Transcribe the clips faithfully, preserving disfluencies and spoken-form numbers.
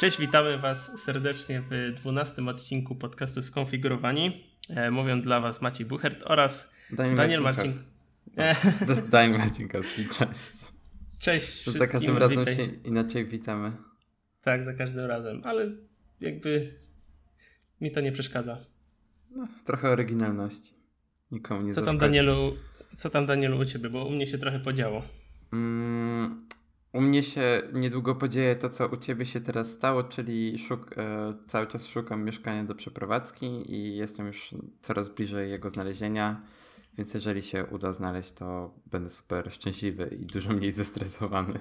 Cześć, witamy Was serdecznie w dwunastym odcinku podcastu Skonfigurowany. E, mówią dla Was Maciej Buchert oraz Daniel, Daniel Marcinkowski. Marcink... No, Daniel Marcinkowski, cześć. Cześć to za każdym razem witaj. Się inaczej witamy. Tak, za każdym razem, ale jakby mi to nie przeszkadza. No, trochę oryginalności. Nikomu nie co tam Danielu, co tam Danielu u Ciebie, bo u mnie się trochę podziało. Mm. U mnie się niedługo podzieje to, co u Ciebie się teraz stało, czyli szuk- e, cały czas szukam mieszkania do przeprowadzki i jestem już coraz bliżej jego znalezienia, więc jeżeli się uda znaleźć, to będę super szczęśliwy i dużo mniej zestresowany.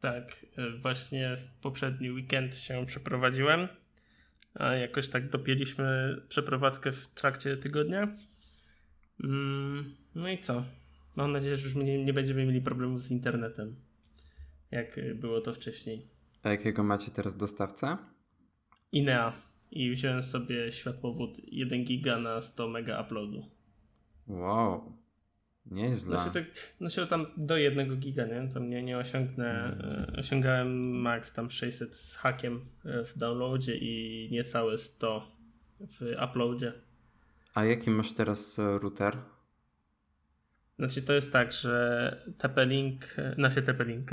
Tak, właśnie w poprzedni weekend się przeprowadziłem, a jakoś tak dopięliśmy przeprowadzkę w trakcie tygodnia. Mm, no i co? Mam nadzieję, że już nie, nie będziemy mieli problemów z internetem. Jak było to wcześniej. A jakiego macie teraz dostawcę? Inea. I wziąłem sobie światłowód jeden giga na sto mega uploadu. Wow. Nieźle. Znaczy, tak, znaczy tam do jednego giga, nie? Tam nie, nie osiągnę. Mm. Osiągałem max tam sześćset z hakiem w downloadzie i niecałe sto w uploadzie. A jaki masz teraz router? Znaczy to jest tak, że T P-Link, znaczy T P-Link,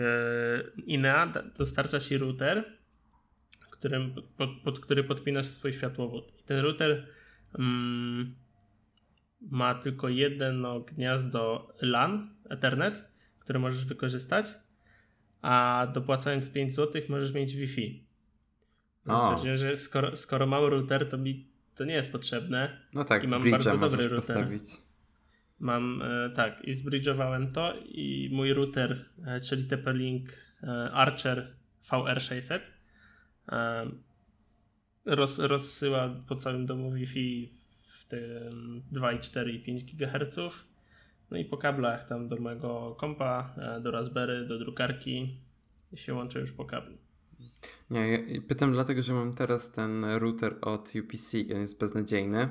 Inea dostarcza Ci router, którym, pod, pod który podpinasz swój światłowód. I ten router mm, ma tylko jedno gniazdo LAN, Ethernet, które możesz wykorzystać, a dopłacając pięć złotych możesz mieć Wi-Fi. No. Stwierdziłem, że skoro, skoro mam router, to mi to nie jest potrzebne. No tak, i mam bardzo dobry router. Postawić. Mam, tak, i zbridżowałem to i mój router, czyli T P-Link Archer V R sześćset roz, rozsyła po całym domu Wi-Fi w tym dwa, cztery i pięć gigaherców. No i po kablach tam do mojego kompa, do Raspberry, do drukarki się łączę już po kablu. Nie, ja pytam dlatego, że mam teraz ten router od U P C i on jest beznadziejny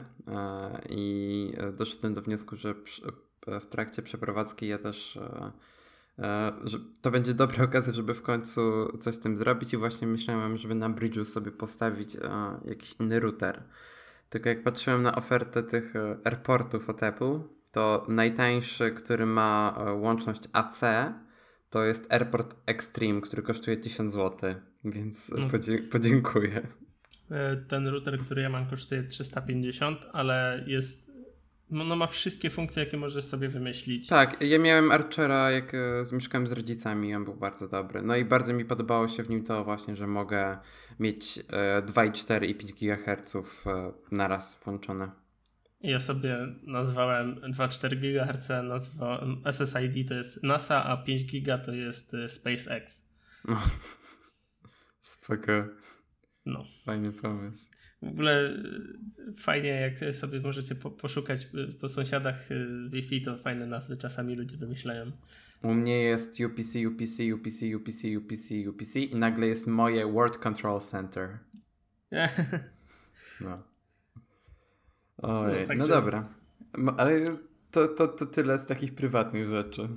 i doszedłem do wniosku, że w trakcie przeprowadzki ja też, że to będzie dobra okazja, żeby w końcu coś z tym zrobić i właśnie myślałem, żeby na bridge'u sobie postawić jakiś inny router. Tylko jak patrzyłem na ofertę tych airportów od Apple, to najtańszy, który ma łączność A C, to jest Airport Extreme, który kosztuje tysiąc złotych, więc podzie- podziękuję. Ten router, który ja mam, kosztuje trzysta pięćdziesiąt, ale jest, no ma wszystkie funkcje, jakie możesz sobie wymyślić. Tak, ja miałem Archera, jak mieszkałem z rodzicami, on był bardzo dobry. No i bardzo mi podobało się w nim to właśnie, że mogę mieć dwa, cztery i pięć gigaherców naraz włączone. Ja sobie nazwałem dwa przecinek cztery gigaherca, nazwa, S S I D to jest NASA, a pięć giga to jest SpaceX. No. Spoko. No. Fajny pomysł. W ogóle fajnie, jak sobie możecie po, poszukać po sąsiadach Wi-Fi, to fajne nazwy czasami ludzie wymyślają. U mnie jest U P C, U P C, U P C, U P C, U P C, U P C i nagle jest moje World Control Center. No. Ojej, no, także... no dobra, ale to, to, to tyle z takich prywatnych rzeczy.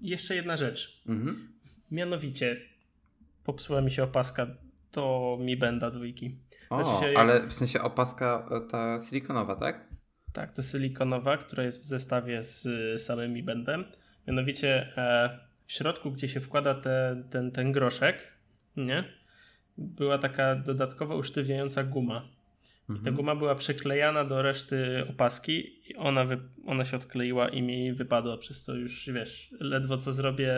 Jeszcze jedna rzecz, mhm. Mianowicie popsuła mi się opaska do Mi Banda dwójki. O, znaczy się, jak... ale w sensie opaska ta silikonowa, tak? Tak, to silikonowa, która jest w zestawie z samym Mi Bandem. Mianowicie w środku, gdzie się wkłada te, ten, ten groszek, nie? Była taka dodatkowo usztywniająca guma. I ta guma była przyklejana do reszty opaski i ona, wy, ona się odkleiła i mi wypadła, przez to już wiesz, ledwo co zrobię,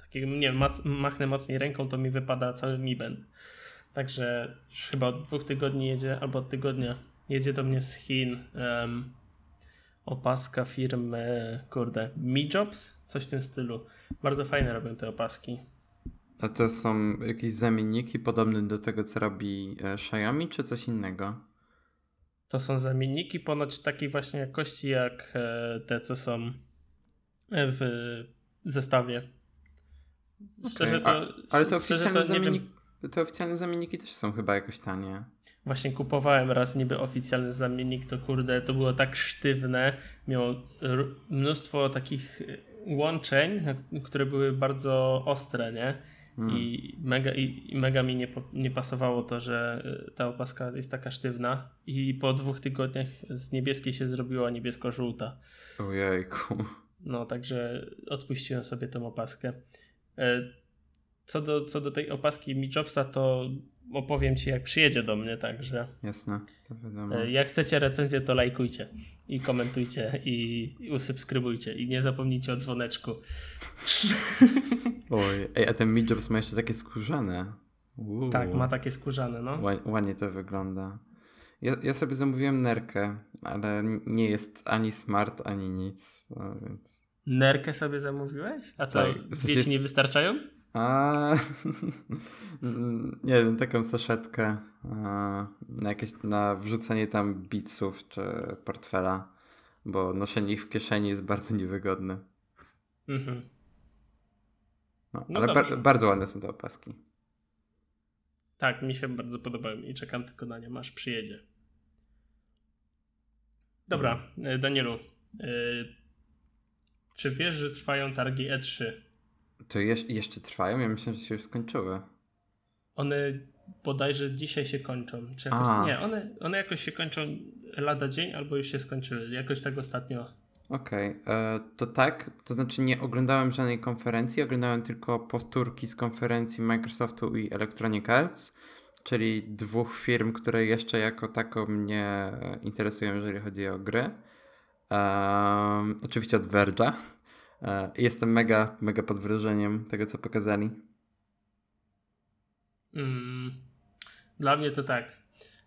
takiego, nie wiem, mac, machnę mocniej ręką, to mi wypada cały Mi Band. Także już chyba od dwóch tygodni jedzie, albo od tygodnia jedzie do mnie z Chin um, opaska firmy, kurde, Mi Jobs, coś w tym stylu. Bardzo fajne robią te opaski. A to są jakieś zamienniki podobne do tego, co robi Xiaomi, czy coś innego? To są zamienniki ponoć takiej właśnie jakości, jak te, co są w zestawie. Szczerze okay. to... A, ale to oficjalne, to, zamiennik, wiem, to oficjalne zamienniki też są chyba jakoś tanie. Właśnie kupowałem raz niby oficjalny zamiennik, to kurde, to było tak sztywne, miało mnóstwo takich łączeń, które były bardzo ostre, nie? Hmm. I mega, i, mega mi nie, nie pasowało to, że ta opaska jest taka sztywna i po dwóch tygodniach z niebieskiej się zrobiła niebiesko-żółta. Ojejku. No także odpuściłem sobie tą opaskę. Co do, co do tej opaski Mi Jobsa, to opowiem Ci, jak przyjedzie do mnie, także... Jasne, to wiadomo. Jak chcecie recenzję, to lajkujcie i komentujcie i, i usubskrybujcie i nie zapomnijcie o dzwoneczku. Oj, ej, a ten Mi Jobs ma jeszcze takie skórzane. Uuu. Tak, ma takie skórzane, no. Ładnie to wygląda. Ja, ja sobie zamówiłem nerkę, ale nie jest ani smart, ani nic, no, więc... Nerkę sobie zamówiłeś? A co, tak, w sensie dzieci nie wystarczają? A, nie wiem, taką saszetkę a, na jakieś, na wrzucenie tam bitsów czy portfela, bo noszenie ich w kieszeni jest bardzo niewygodne. Mhm. No, no, ale bar- bardzo ładne są te opaski. Tak, mi się bardzo podobają i czekam tylko na nie, aż przyjedzie. Dobra, mhm. Danielu, yy, czy wiesz, że trwają targi E trzy? To jeż- jeszcze trwają? Ja myślę, że się już skończyły. One bodajże dzisiaj się kończą. Czy jakoś... Nie, one, one jakoś się kończą lada dzień albo już się skończyły. Jakoś tak ostatnio. Okej, okay. To tak, to znaczy nie oglądałem żadnej konferencji, oglądałem tylko powtórki z konferencji Microsoftu i Electronic Arts, czyli dwóch firm, które jeszcze jako tako mnie interesują, jeżeli chodzi o gry. Um, oczywiście od Verge'a. Jestem mega, mega pod wrażeniem tego, co pokazali. Mm, dla mnie to tak.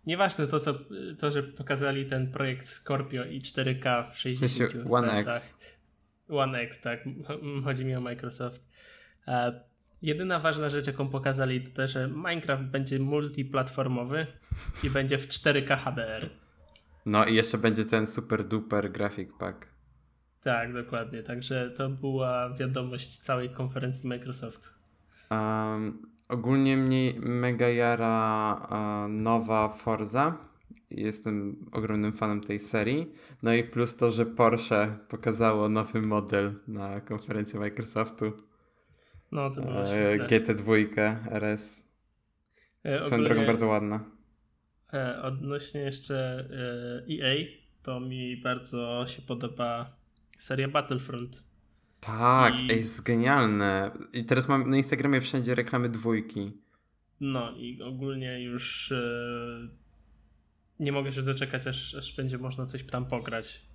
Nieważne to, co, to, że pokazali ten projekt Scorpio i cztery K w sześćdziesięciu One X. One X, tak. Chodzi mi o Microsoft. E, jedyna ważna rzecz, jaką pokazali, to też, że Minecraft będzie multiplatformowy i będzie w cztery K H D R. No i jeszcze będzie ten super duper graphic pack. Tak, dokładnie. Także to była wiadomość całej konferencji Microsoftu. Um, ogólnie mnie mega jara uh, nowa Forza. Jestem ogromnym fanem tej serii. No i plus to, że Porsche pokazało nowy model na konferencji Microsoftu. No to było świetne. G T dwa R S. E, Swoją drogą bardzo ładna. E, odnośnie jeszcze e, E A, to mi bardzo się podoba seria Battlefront. Tak, I... jest genialne. I teraz mam na Instagramie wszędzie reklamy dwójki. No i ogólnie już yy, nie mogę się doczekać, aż, aż będzie można coś tam pograć.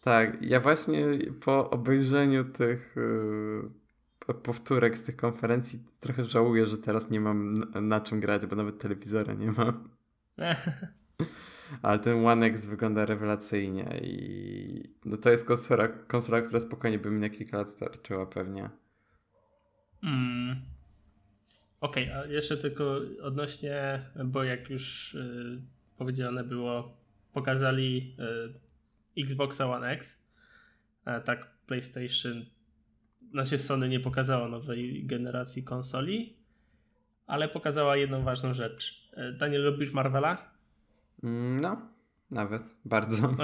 Tak, ja właśnie po obejrzeniu tych yy, powtórek z tych konferencji trochę żałuję, że teraz nie mam na czym grać, bo nawet telewizora nie mam. Ale ten One X wygląda rewelacyjnie i no to jest konsola, konsola, która spokojnie by mnie kilka lat starczyła pewnie. Mm. Okej, okay, a jeszcze tylko odnośnie, bo jak już y, powiedziane było, pokazali y, Xboxa One X, a tak PlayStation, znaczy Sony nie pokazała nowej generacji konsoli, ale pokazała jedną ważną rzecz. Daniel, lubisz Marvela? No, nawet, bardzo.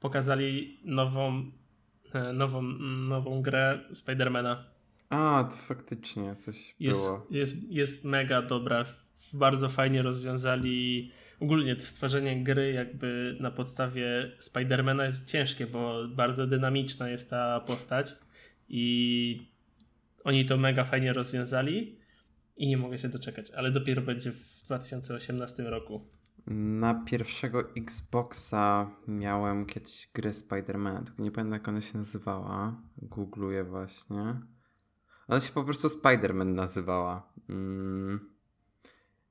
Pokazali nową, nową, nową grę Spider-Mana. A, to faktycznie coś jest, było. Jest, jest mega dobra, bardzo fajnie rozwiązali. Ogólnie stworzenie gry jakby na podstawie Spider-Mana jest ciężkie, bo bardzo dynamiczna jest ta postać i oni to mega fajnie rozwiązali i nie mogę się doczekać, ale dopiero będzie w dwa tysiące osiemnastym roku. Na pierwszego Xboxa miałem kiedyś grę Spider-Mana, tylko nie pamiętam, jak ona się nazywała. Googluję właśnie. Ona się po prostu Spider-Man nazywała. Mm.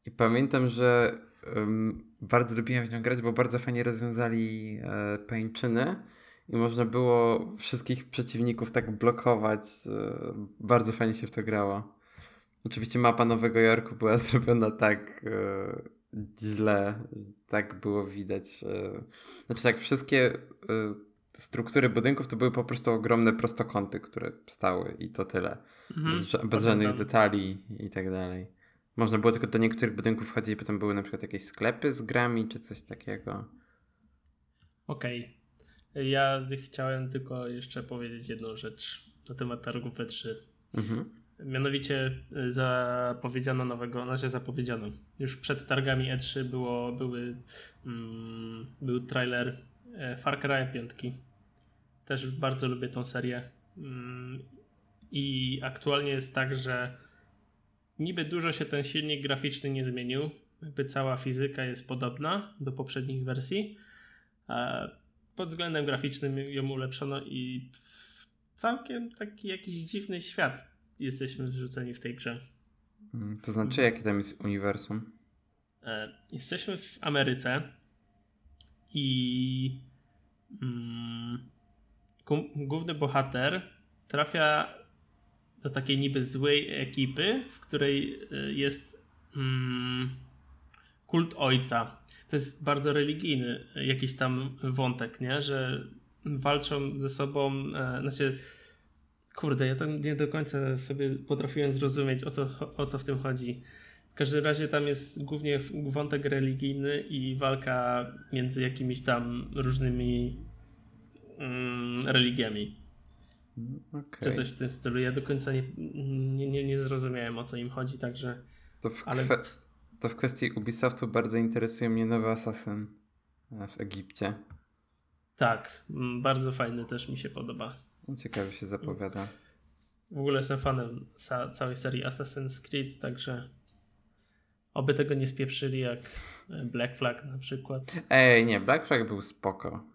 I pamiętam, że um, bardzo lubiłem w nią grać, bo bardzo fajnie rozwiązali e, pajęczyny i można było wszystkich przeciwników tak blokować. E, bardzo fajnie się w to grało. Oczywiście mapa Nowego Jorku była zrobiona tak... E, źle, tak było widać. Znaczy tak, wszystkie struktury budynków to były po prostu ogromne prostokąty, które stały i to tyle. Mhm. Bez, bez żadnych detali i tak dalej. Można było tylko do niektórych budynków wchodzić, potem były na przykład jakieś sklepy z grami czy coś takiego. Okej. Okay. Ja chciałem tylko jeszcze powiedzieć jedną rzecz na temat targów E trzy. Mhm. Mianowicie zapowiedziano nowego, znaczy zapowiedziano, już przed targami E trzy było, były, mm, był trailer Far Cry pięć. Też bardzo lubię tą serię. Mm, I aktualnie jest tak, że niby dużo się ten silnik graficzny nie zmienił. Jakby cała fizyka jest podobna do poprzednich wersji. Pod względem graficznym ją ulepszono i całkiem taki jakiś dziwny świat jesteśmy wrzuceni w tej grze. To znaczy, jakie tam jest uniwersum? Jesteśmy w Ameryce i główny bohater trafia do takiej niby złej ekipy, w której jest mm, kult ojca. To jest bardzo religijny jakiś tam wątek, nie? Że walczą ze sobą, e, znaczy kurde, ja tam nie do końca sobie potrafiłem zrozumieć, o co, o co w tym chodzi. W każdym razie tam jest głównie wątek religijny i walka między jakimiś tam różnymi mm, religiami. Okay. Czy coś w tym stylu. Ja do końca nie, nie, nie, nie zrozumiałem, o co im chodzi, także... To w, ale... kwe... to w kwestii Ubisoftu bardzo interesuje mnie nowy Assassin w Egipcie. Tak, bardzo fajny, też mi się podoba. Ciekawie się zapowiada. W ogóle jestem fanem sa- całej serii Assassin's Creed, także oby tego nie spieprzyli jak Black Flag na przykład. Ej, nie, Black Flag był spoko.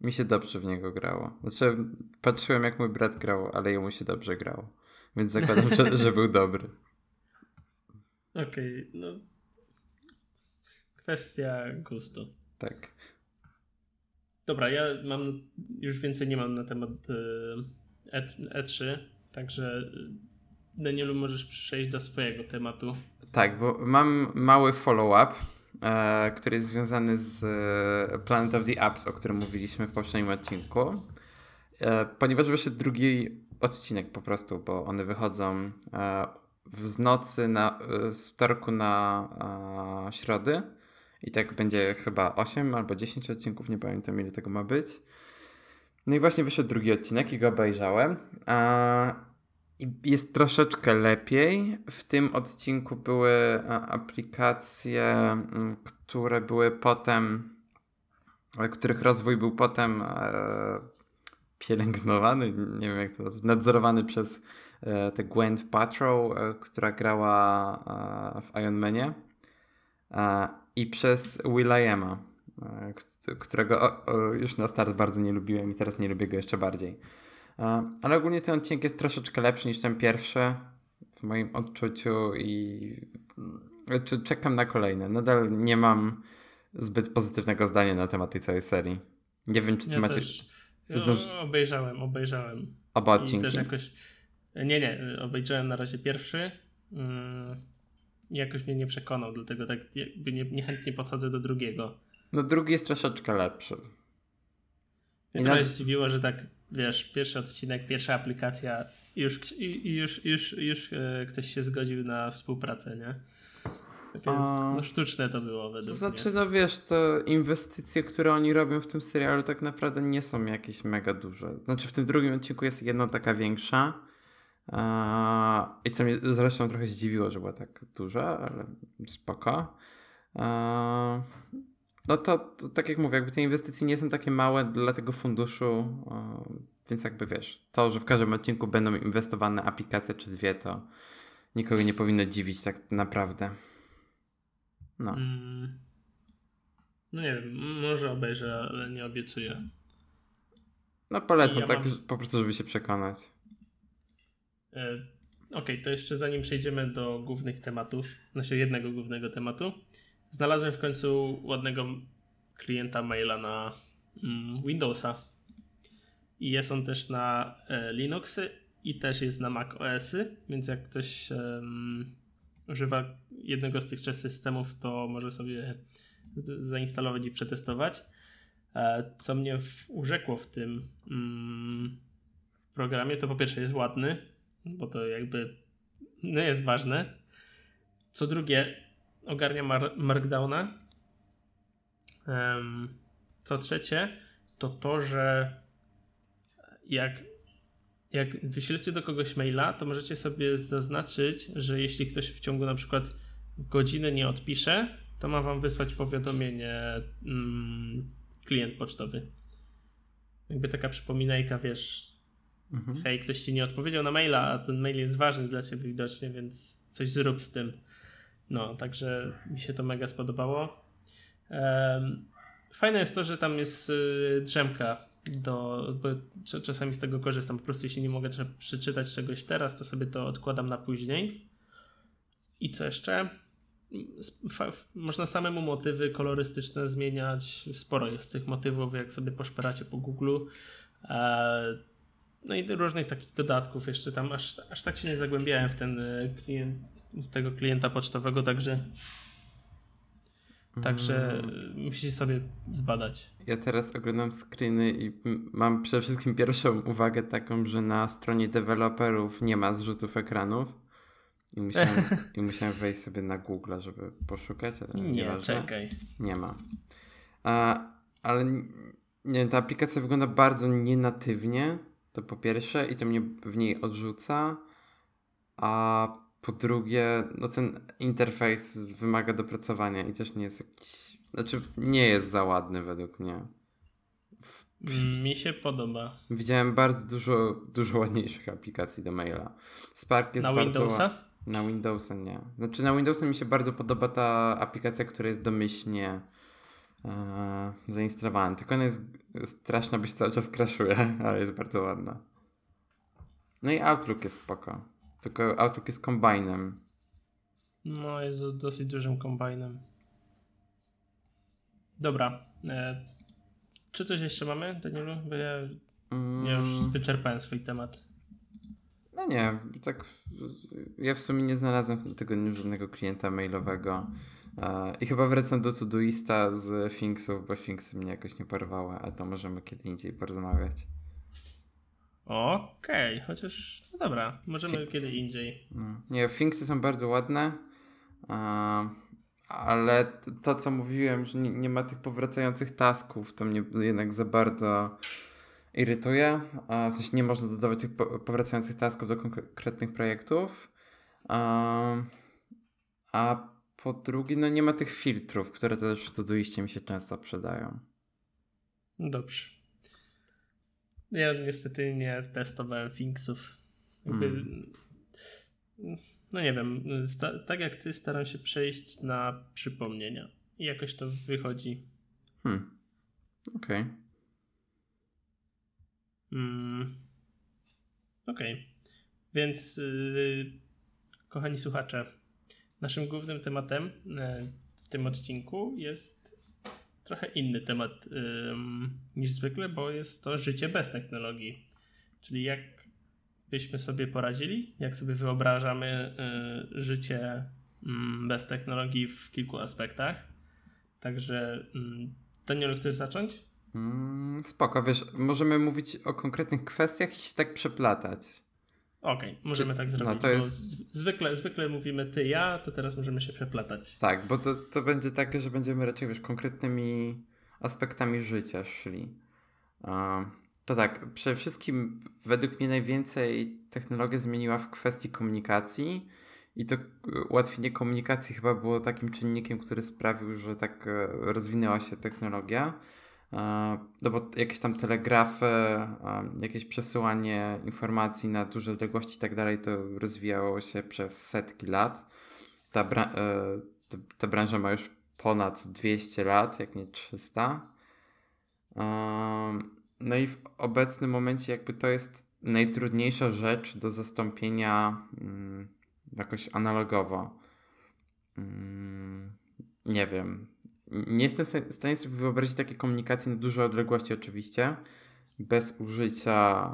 Mi się dobrze w niego grało. Znaczy, patrzyłem jak mój brat grał, ale jemu się dobrze grało. Więc zakładam, że, że był dobry. Okej, okay, no. Kwestia gustu. Tak. Dobra, ja mam już więcej nie mam na temat E trzy, także Danielu, możesz przejść do swojego tematu. Tak, bo mam mały follow-up, który jest związany z Planet of the Apps, o którym mówiliśmy w poprzednim odcinku. Ponieważ wyszedł drugi odcinek po prostu, bo one wychodzą z nocy na, z wtorku na środy i tak będzie chyba osiem albo dziesięć odcinków, nie pamiętam ile tego ma być. No i właśnie wyszedł drugi odcinek i go obejrzałem. Jest troszeczkę lepiej. W tym odcinku były aplikacje, które były potem, których rozwój był potem pielęgnowany, nie wiem jak to nazwać, nadzorowany przez tę Gwent Paltrow, która grała w Iron Manie, i przez Will.i.ama, którego już na start bardzo nie lubiłem i teraz nie lubię go jeszcze bardziej. Ale ogólnie ten odcinek jest troszeczkę lepszy niż ten pierwszy w moim odczuciu i czekam na kolejne. Nadal nie mam zbyt pozytywnego zdania na temat tej całej serii. Nie wiem, czy ty ja macie... Też... Ja Zdąż... obejrzałem, obejrzałem. Oba odcinki? Też jakoś... Nie, nie, obejrzałem na razie pierwszy. Jakoś mnie nie przekonał, dlatego tak jakby niechętnie podchodzę do drugiego. No drugi jest troszeczkę lepszy. Mnie trochę zdziwiło, że tak... Wiesz, pierwszy odcinek, pierwsza aplikacja i już, i, już, już, już ktoś się zgodził na współpracę, nie? Takie o... no, sztuczne to było według mnie. To znaczy, mnie. No wiesz, te inwestycje, które oni robią w tym serialu tak naprawdę nie są jakieś mega duże. Znaczy w tym drugim odcinku jest jedna taka większa a... i co mnie zresztą trochę zdziwiło, że była tak duża, ale spoko. A... No to, to tak jak mówię, jakby te inwestycje nie są takie małe dla tego funduszu, więc jakby wiesz, to, że w każdym odcinku będą inwestowane aplikacje czy dwie, to nikogo nie powinno dziwić tak naprawdę. No. Mm. No nie wiem, może obejrzę, ale nie obiecuję. No polecam, ja tak mam... po prostu, żeby się przekonać. E, Okej, okay, to jeszcze zanim przejdziemy do głównych tematów, znaczy jednego głównego tematu, znalazłem w końcu ładnego klienta maila na Windowsa i jest on też na Linuxy i też jest na macOSy, więc jak ktoś um, używa jednego z tych trzech systemów, to może sobie zainstalować i przetestować. Co mnie w, urzekło w tym um, programie, to po pierwsze jest ładny, bo to jakby no jest ważne. Co drugie, ogarnia mar- Markdowna. Um, co trzecie, to to, że jak jak wyślecie do kogoś maila, to możecie sobie zaznaczyć, że jeśli ktoś w ciągu na przykład godziny nie odpisze, to ma wam wysłać powiadomienie mm, klient pocztowy. Jakby taka przypominajka, wiesz, mhm. hej, ktoś ci nie odpowiedział na maila, a ten mail jest ważny dla ciebie widocznie, więc coś zrób z tym. No, także mi się to mega spodobało. Um, fajne jest to, że tam jest y, drzemka, do, bo czasami z tego korzystam. Po prostu jeśli nie mogę przeczytać czegoś teraz, to sobie to odkładam na później. I co jeszcze? Można samemu motywy kolorystyczne zmieniać. Sporo jest tych motywów, jak sobie poszperacie po Google'u. No i różnych takich dodatków jeszcze tam. Aż, aż tak się nie zagłębiałem w ten klient, w tego klienta pocztowego, także Także mm. musisz sobie zbadać. Ja teraz oglądam screeny i mam przede wszystkim pierwszą uwagę taką, że na stronie deweloperów nie ma zrzutów ekranów i musiałem, i musiałem wejść sobie na Google, żeby poszukać, ale nie, nie czekaj. Nie ma. A, ale nie, ta aplikacja wygląda bardzo nienatywnie, to po pierwsze, i to mnie w niej odrzuca, a po drugie, no ten interfejs wymaga dopracowania i też nie jest jakiś... Znaczy, nie jest za ładny według mnie. W... Mi się podoba. Widziałem bardzo dużo, dużo ładniejszych aplikacji do maila. Spark jest na bardzo... Windowsa? Na Windowsa nie. Znaczy, na Windowsa mi się bardzo podoba ta aplikacja, która jest domyślnie e, zainstalowana. Tylko ona jest straszna, bo się cały czas crashuje, ale jest bardzo ładna. No i Outlook jest spoko. Tylko Outlook jest kombajnem. No, jest dosyć dużym kombajnem. Dobra. E, czy coś jeszcze mamy, Danielu? Bo ja, mm. ja już wyczerpałem swój temat. No nie, tak. Ja w sumie nie znalazłem w tym tygodniu żadnego klienta mailowego. E, I chyba wracam do Todoista z Thingsów, bo Thingsy mnie jakoś nie porwały, a to możemy kiedy indziej porozmawiać. Okej, okay, chociaż no dobra, możemy Think. kiedy indziej. Nie, Thingsy są bardzo ładne, ale to co mówiłem, że nie ma tych powracających tasków, to mnie jednak za bardzo irytuje. W sensie nie można dodawać tych powracających tasków do konkretnych projektów. A po drugie, no nie ma tych filtrów, które też w Todoiście mi się często przydają. Dobrze. Ja niestety nie testowałem Thingsów. Jakby, hmm. No nie wiem, sta- tak jak ty staram się przejść na przypomnienia. I jakoś to wychodzi. Hmm. Okej. Okay. Hmm. Okej. Okay. Więc yy, kochani słuchacze, naszym głównym tematem yy, w tym odcinku jest trochę inny temat ym, niż zwykle, bo jest to życie bez technologii. Czyli jak byśmy sobie poradzili, jak sobie wyobrażamy y, życie y, bez technologii w kilku aspektach. Także y, Danielu, chcesz zacząć? Mm, spoko, wiesz, możemy mówić o konkretnych kwestiach i się tak przeplatać. Okej, okay, możemy Czy, tak zrobić. No to jest... z, zwykle, zwykle mówimy ty, ja, to teraz możemy się przeplatać. Tak, bo to, to będzie takie, że będziemy raczej, wiesz, konkretnymi aspektami życia szli. Um, to tak, przede wszystkim według mnie najwięcej technologia zmieniła w kwestii komunikacji i to ułatwienie komunikacji chyba było takim czynnikiem, który sprawił, że tak rozwinęła się technologia. No bo jakieś tam telegrafy, jakieś przesyłanie informacji na duże odległości i tak dalej, to rozwijało się przez setki lat. Ta, bra- ta branża ma już ponad dwieście lat, jak nie trzysta. No i w obecnym momencie jakby to jest najtrudniejsza rzecz do zastąpienia jakoś analogowo. Nie wiem. Nie jestem w stanie sobie wyobrazić takiej komunikacji na duże odległości oczywiście, bez użycia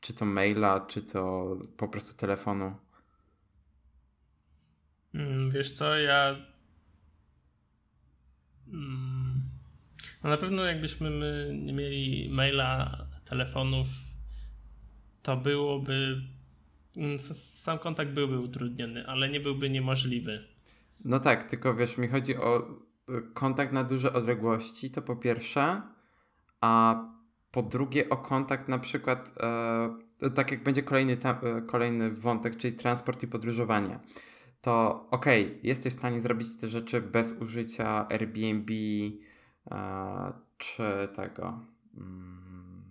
czy to maila, czy to po prostu telefonu. Wiesz co, ja... No na pewno jakbyśmy my nie mieli maila, telefonów, to byłoby... Sam kontakt byłby utrudniony, ale nie byłby niemożliwy. No tak, tylko wiesz, mi chodzi o kontakt na duże odległości, to po pierwsze, a Po drugie o kontakt na przykład, e, tak jak będzie kolejny, ta, kolejny wątek, czyli transport i podróżowanie, to okej, okay, jesteś w stanie zrobić te rzeczy bez użycia Airbnb e, czy tego, mm,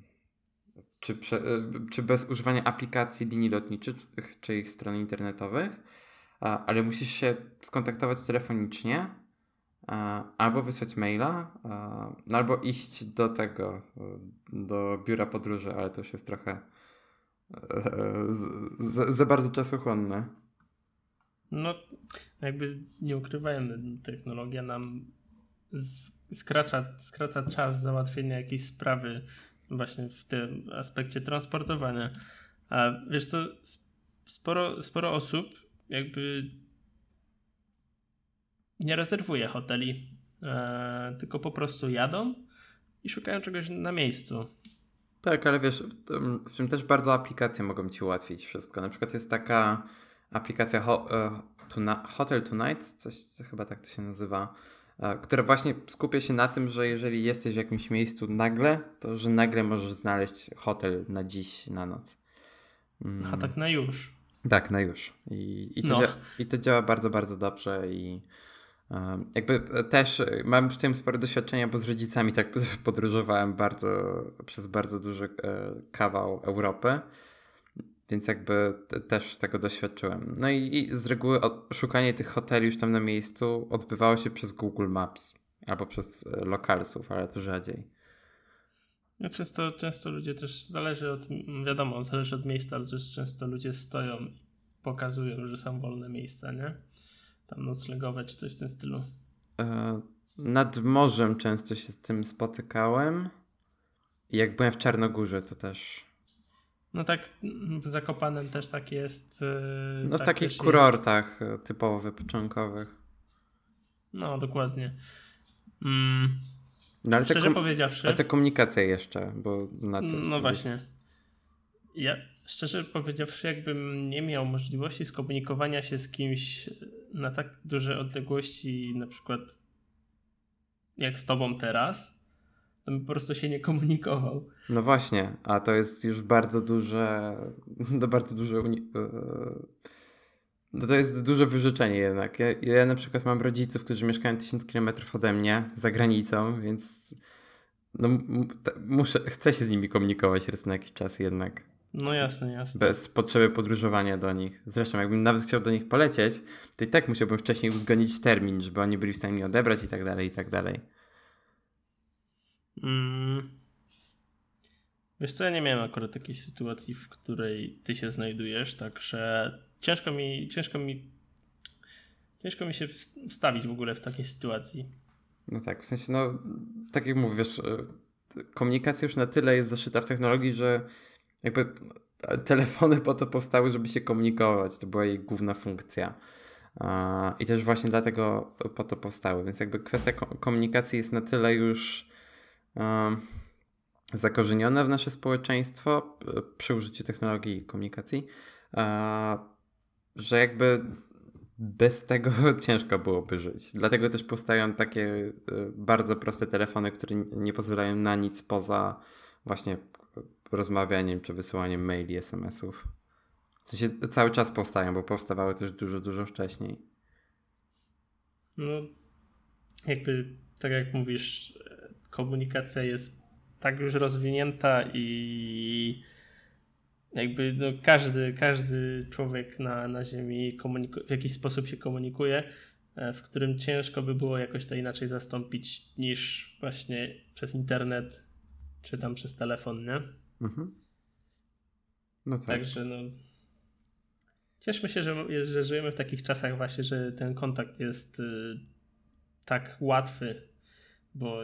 czy, prze, e, czy bez używania aplikacji linii lotniczych czy ich stron internetowych, e, ale musisz się skontaktować telefonicznie, albo wysłać maila, albo iść do tego, do biura podróży, ale to już jest trochę za bardzo czasochłonne. No, jakby nie ukrywajmy, technologia nam skraca, skraca czas załatwienia jakiejś sprawy właśnie w tym aspekcie transportowania. A wiesz co, sporo, sporo osób jakby nie rezerwuję hoteli, e, tylko po prostu jadą i szukają czegoś na miejscu. Tak, ale wiesz, w tym, w tym też bardzo aplikacje mogą ci ułatwić wszystko. Na przykład jest taka aplikacja ho, e, tuna, Hotel Tonight, coś chyba tak to się nazywa, e, która właśnie skupia się na tym, że jeżeli jesteś w jakimś miejscu nagle, to że nagle możesz znaleźć hotel na dziś, na noc. Mm. A tak na już. Tak, na już. I, i, to, no. dzia- i to działa bardzo, bardzo dobrze i jakby też mam w tym sporo doświadczenia, bo z rodzicami tak podróżowałem bardzo, przez bardzo duży kawał Europy, więc jakby też tego doświadczyłem. No i z reguły szukanie tych hoteli już tam na miejscu odbywało się przez Google Maps albo przez lokalsów, ale to rzadziej. No często, często ludzie też, zależy od, wiadomo, zależy od miejsca, ale też często ludzie stoją i pokazują, że są wolne miejsca, nie? Tam noclegowe czy coś w tym stylu. Nad morzem często się z tym spotykałem. Jak byłem w Czarnogórze, to też. No tak, w Zakopanem też tak jest. No tak w takich kurortach jest typowo wypoczynkowych. No, dokładnie. Mm. No, ale szczerze kom- powiedziawszy... Ale te komunikacje jeszcze, bo na tym... No właśnie. Ja szczerze powiedziawszy, jakbym nie miał możliwości skomunikowania się z kimś na tak duże odległości, na przykład jak z tobą teraz, to bym po prostu się nie komunikował. No właśnie, a to jest już bardzo duże... To bardzo duże... Uni- To jest duże wyrzeczenie jednak. Ja, ja na przykład mam rodziców, którzy mieszkają tysiąc kilometrów ode mnie, za granicą, więc no, m- t- muszę, chcę się z nimi komunikować raz na jakiś czas jednak. No jasne, jasne. Bez potrzeby podróżowania do nich. Zresztą jakbym nawet chciał do nich polecieć, to i tak musiałbym wcześniej uzgodnić termin, żeby oni byli w stanie mnie odebrać i tak dalej, i tak dalej. Mm. Wiesz co, ja nie miałem akurat takiej sytuacji, w której ty się znajdujesz, także... Ciężko mi, ciężko mi, ciężko mi się wstawić w ogóle w takiej sytuacji. No tak, w sensie, no, tak jak mówisz, komunikacja już na tyle jest zaszyta w technologii, że jakby telefony po to powstały, żeby się komunikować. To była jej główna funkcja. I też właśnie dlatego po to powstały. Więc jakby kwestia komunikacji jest na tyle już zakorzeniona w nasze społeczeństwo przy użyciu technologii i komunikacji, że jakby bez tego ciężko byłoby żyć. Dlatego też powstają takie bardzo proste telefony, które nie pozwalają na nic poza właśnie rozmawianiem czy wysyłaniem maili, es em esów. W sensie cały czas powstają, bo powstawały też dużo, dużo wcześniej. No jakby tak jak mówisz, komunikacja jest tak już rozwinięta i jakby no, każdy, każdy człowiek na, na ziemi komuniku- w jakiś sposób się komunikuje, w którym ciężko by było jakoś to inaczej zastąpić niż właśnie przez internet czy tam przez telefon, nie? Mhm. No tak. Także no cieszmy się, że, że żyjemy w takich czasach właśnie, że ten kontakt jest y, tak łatwy, bo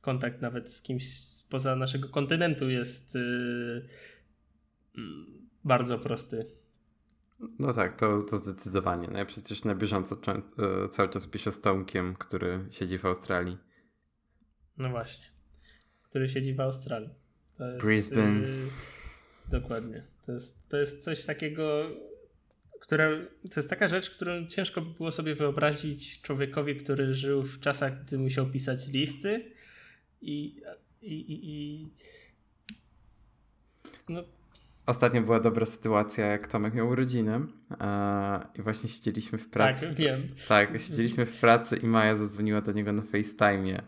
kontakt nawet z kimś spoza naszego kontynentu jest y, bardzo prosty. No tak, to, to zdecydowanie. No ja przecież na bieżąco cały czas piszę z Tomkiem, który siedzi w Australii. No właśnie. Który siedzi w Australii. To jest, Brisbane. Yy, dokładnie. To jest, to jest coś takiego, które, to jest taka rzecz, którą ciężko by było sobie wyobrazić człowiekowi, który żył w czasach, gdy musiał pisać listy i I, i, i... No. Ostatnio była dobra sytuacja, jak Tomek miał urodziny e, i właśnie siedzieliśmy w pracy. Tak, wiem. Tak, siedzieliśmy w pracy i Maja zadzwoniła do niego na FaceTime'ie.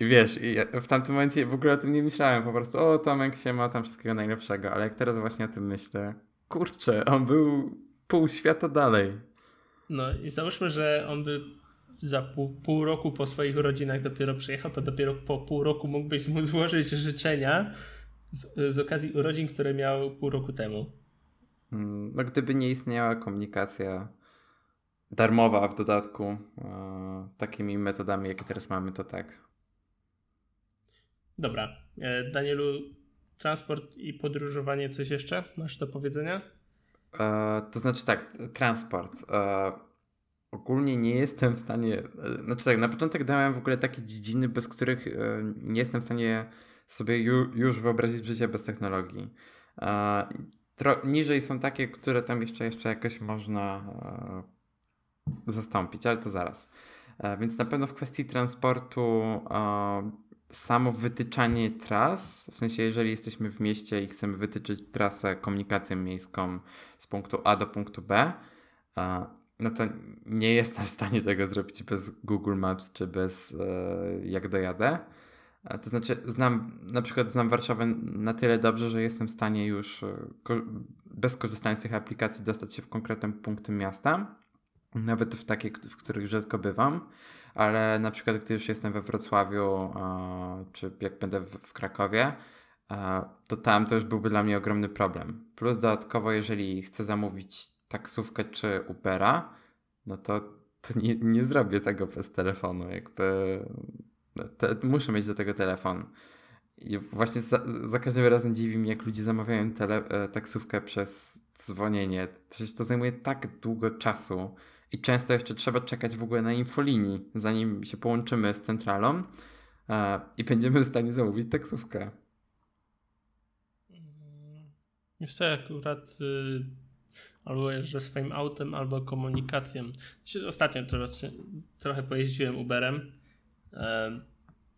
I wiesz, i ja w tamtym momencie w ogóle o tym nie myślałem, po prostu o, Tomek się ma tam wszystkiego najlepszego, ale jak teraz właśnie o tym myślę, kurczę, on był pół świata dalej. No i załóżmy, że on by za pół, pół roku po swoich urodzinach dopiero przyjechał, to dopiero po pół roku mógłbyś mu złożyć życzenia z, z okazji urodzin, które miał pół roku temu. No gdyby nie istniała komunikacja darmowa w dodatku takimi metodami, jakie teraz mamy, to tak. Dobra. Danielu, transport i podróżowanie, coś jeszcze masz do powiedzenia? E, to znaczy tak, transport. E, ogólnie nie jestem w stanie, znaczy tak, na początek dałem w ogóle takie dziedziny, bez których e, nie jestem w stanie sobie ju, już wyobrazić życia bez technologii. E, tro, niżej są takie, które tam jeszcze, jeszcze jakoś można e, zastąpić, ale to zaraz. E, więc na pewno w kwestii transportu e, samo wytyczanie tras, w sensie jeżeli jesteśmy w mieście i chcemy wytyczyć trasę komunikacją miejską z punktu A do punktu B, no to nie jestem w stanie tego zrobić bez Google Maps czy bez jak dojadę. To znaczy znam, na przykład znam Warszawę na tyle dobrze, że jestem w stanie już bez korzystania z tych aplikacji dostać się w konkretnym punkcie miasta, nawet w takich, w których rzadko bywam. Ale na przykład gdy już jestem we Wrocławiu, czy jak będę w Krakowie, to tam to już byłby dla mnie ogromny problem. Plus dodatkowo, jeżeli chcę zamówić taksówkę czy Ubera, no to, to nie, nie zrobię tego bez telefonu. Jakby te, muszę mieć do tego telefon. I właśnie za, za każdym razem dziwi mnie, jak ludzie zamawiają tele, taksówkę przez dzwonienie. Przecież to zajmuje tak długo czasu. I często jeszcze trzeba czekać w ogóle na infolinii, zanim się połączymy z centralą e, i będziemy w stanie zamówić taksówkę. Wiesz co, akurat y, albo jeżdżę swoim autem, albo komunikacją. Ostatnio teraz trochę pojeździłem Uberem. E,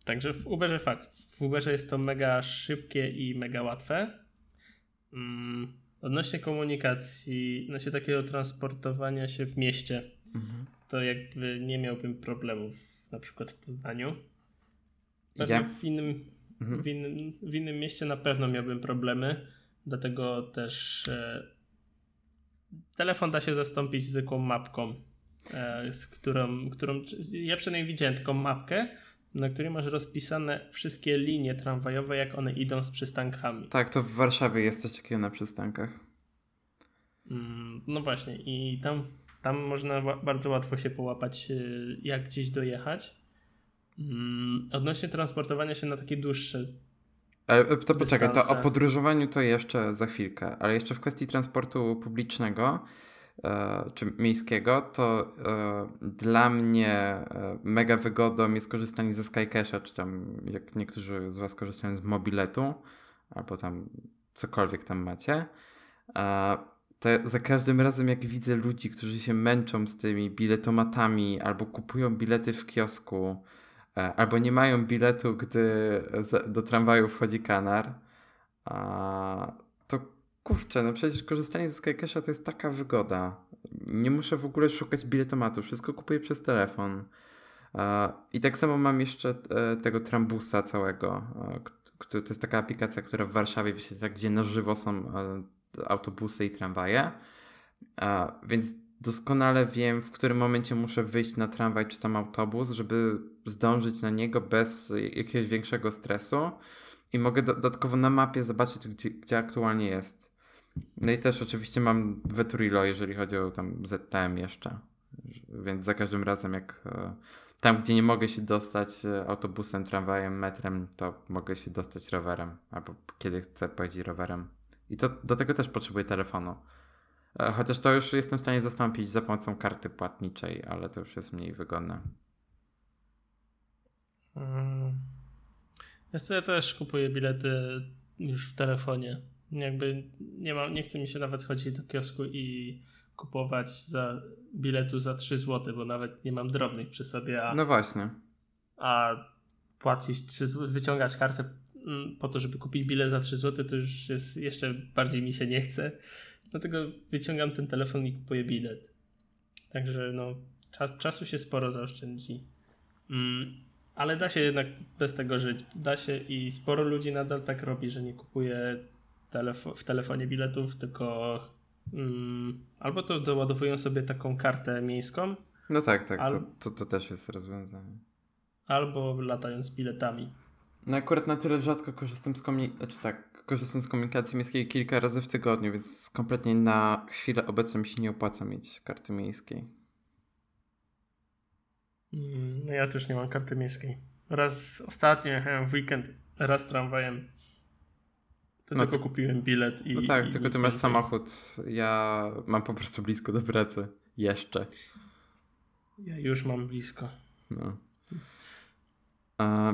także w Uberze fakt. W Uberze jest to mega szybkie i mega łatwe. Mm. Odnośnie komunikacji, odnośnie takiego transportowania się w mieście, mhm. to jakby nie miałbym problemów na przykład w Poznaniu. Pewnie ja. w, innym, mhm. w, innym, w innym mieście na pewno miałbym problemy, dlatego też e, telefon da się zastąpić zwykłą mapką, e, z którą, którą ja przynajmniej widziałem taką mapkę, na której masz rozpisane wszystkie linie tramwajowe, jak one idą z przystankami. Tak, to w Warszawie jest coś takiego na przystankach. Mm, no właśnie i tam, tam można bardzo łatwo się połapać, jak gdzieś dojechać. Mm, odnośnie transportowania się na takie dłuższe Ale to dystanse. Poczekaj, to o podróżowaniu to jeszcze za chwilkę, ale jeszcze w kwestii transportu publicznego czy miejskiego, to y, dla mnie y, mega wygodą jest korzystanie ze Skycasha, czy tam jak niektórzy z was korzystają z Mobiletu, albo tam cokolwiek tam macie, y, to za każdym razem jak widzę ludzi, którzy się męczą z tymi biletomatami, albo kupują bilety w kiosku, y, albo nie mają biletu, gdy do tramwaju wchodzi kanar, y, to kurczę, no przecież korzystanie ze Skycasha to jest taka wygoda. Nie muszę w ogóle szukać biletomatu, wszystko kupuję przez telefon. I tak samo mam jeszcze tego trambusa całego. To jest taka aplikacja, która w Warszawie wyświetla, gdzie na żywo są autobusy i tramwaje. Więc doskonale wiem, w którym momencie muszę wyjść na tramwaj czy tam autobus, żeby zdążyć na niego bez jakiegoś większego stresu. I mogę dodatkowo na mapie zobaczyć, gdzie, gdzie aktualnie jest. No i też oczywiście mam Veturilo, jeżeli chodzi o tam Z T M jeszcze. Więc za każdym razem jak tam, gdzie nie mogę się dostać autobusem, tramwajem, metrem, to mogę się dostać rowerem. Albo kiedy chcę pojeździć rowerem. I to do tego też potrzebuję telefonu. Chociaż to już jestem w stanie zastąpić za pomocą karty płatniczej, ale to już jest mniej wygodne. Mm. Ja też kupuję bilety już w telefonie. Jakby nie mam, nie chce mi się nawet chodzić do kiosku i kupować za biletu za trzy złote, bo nawet nie mam drobnych przy sobie. A, no właśnie. A płacić, czy wyciągać kartę po to, żeby kupić bilet za trzy złote, to już jest, jeszcze bardziej mi się nie chce. Dlatego wyciągam ten telefon i kupuję bilet. Także no, czas, czasu się sporo zaoszczędzi. Mm, ale da się jednak bez tego żyć. Da się i sporo ludzi nadal tak robi, że nie kupuje telefo- w telefonie biletów, tylko mm, albo to doładowują sobie taką kartę miejską. No tak, tak, al- to, to, to też jest rozwiązanie. Albo latają z biletami. No akurat na tyle rzadko korzystam z komunikacji, znaczy tak, korzystam z komunikacji miejskiej kilka razy w tygodniu, więc kompletnie na chwilę obecną mi się nie opłaca mieć karty miejskiej. No ja też nie mam karty miejskiej. Raz ostatnio jechałem w weekend, raz tramwajem. To no tylko to, kupiłem bilet i... No tak, i tylko ty masz więcej. Samochód. Ja mam po prostu blisko do pracy. Jeszcze. Ja już mam blisko. No.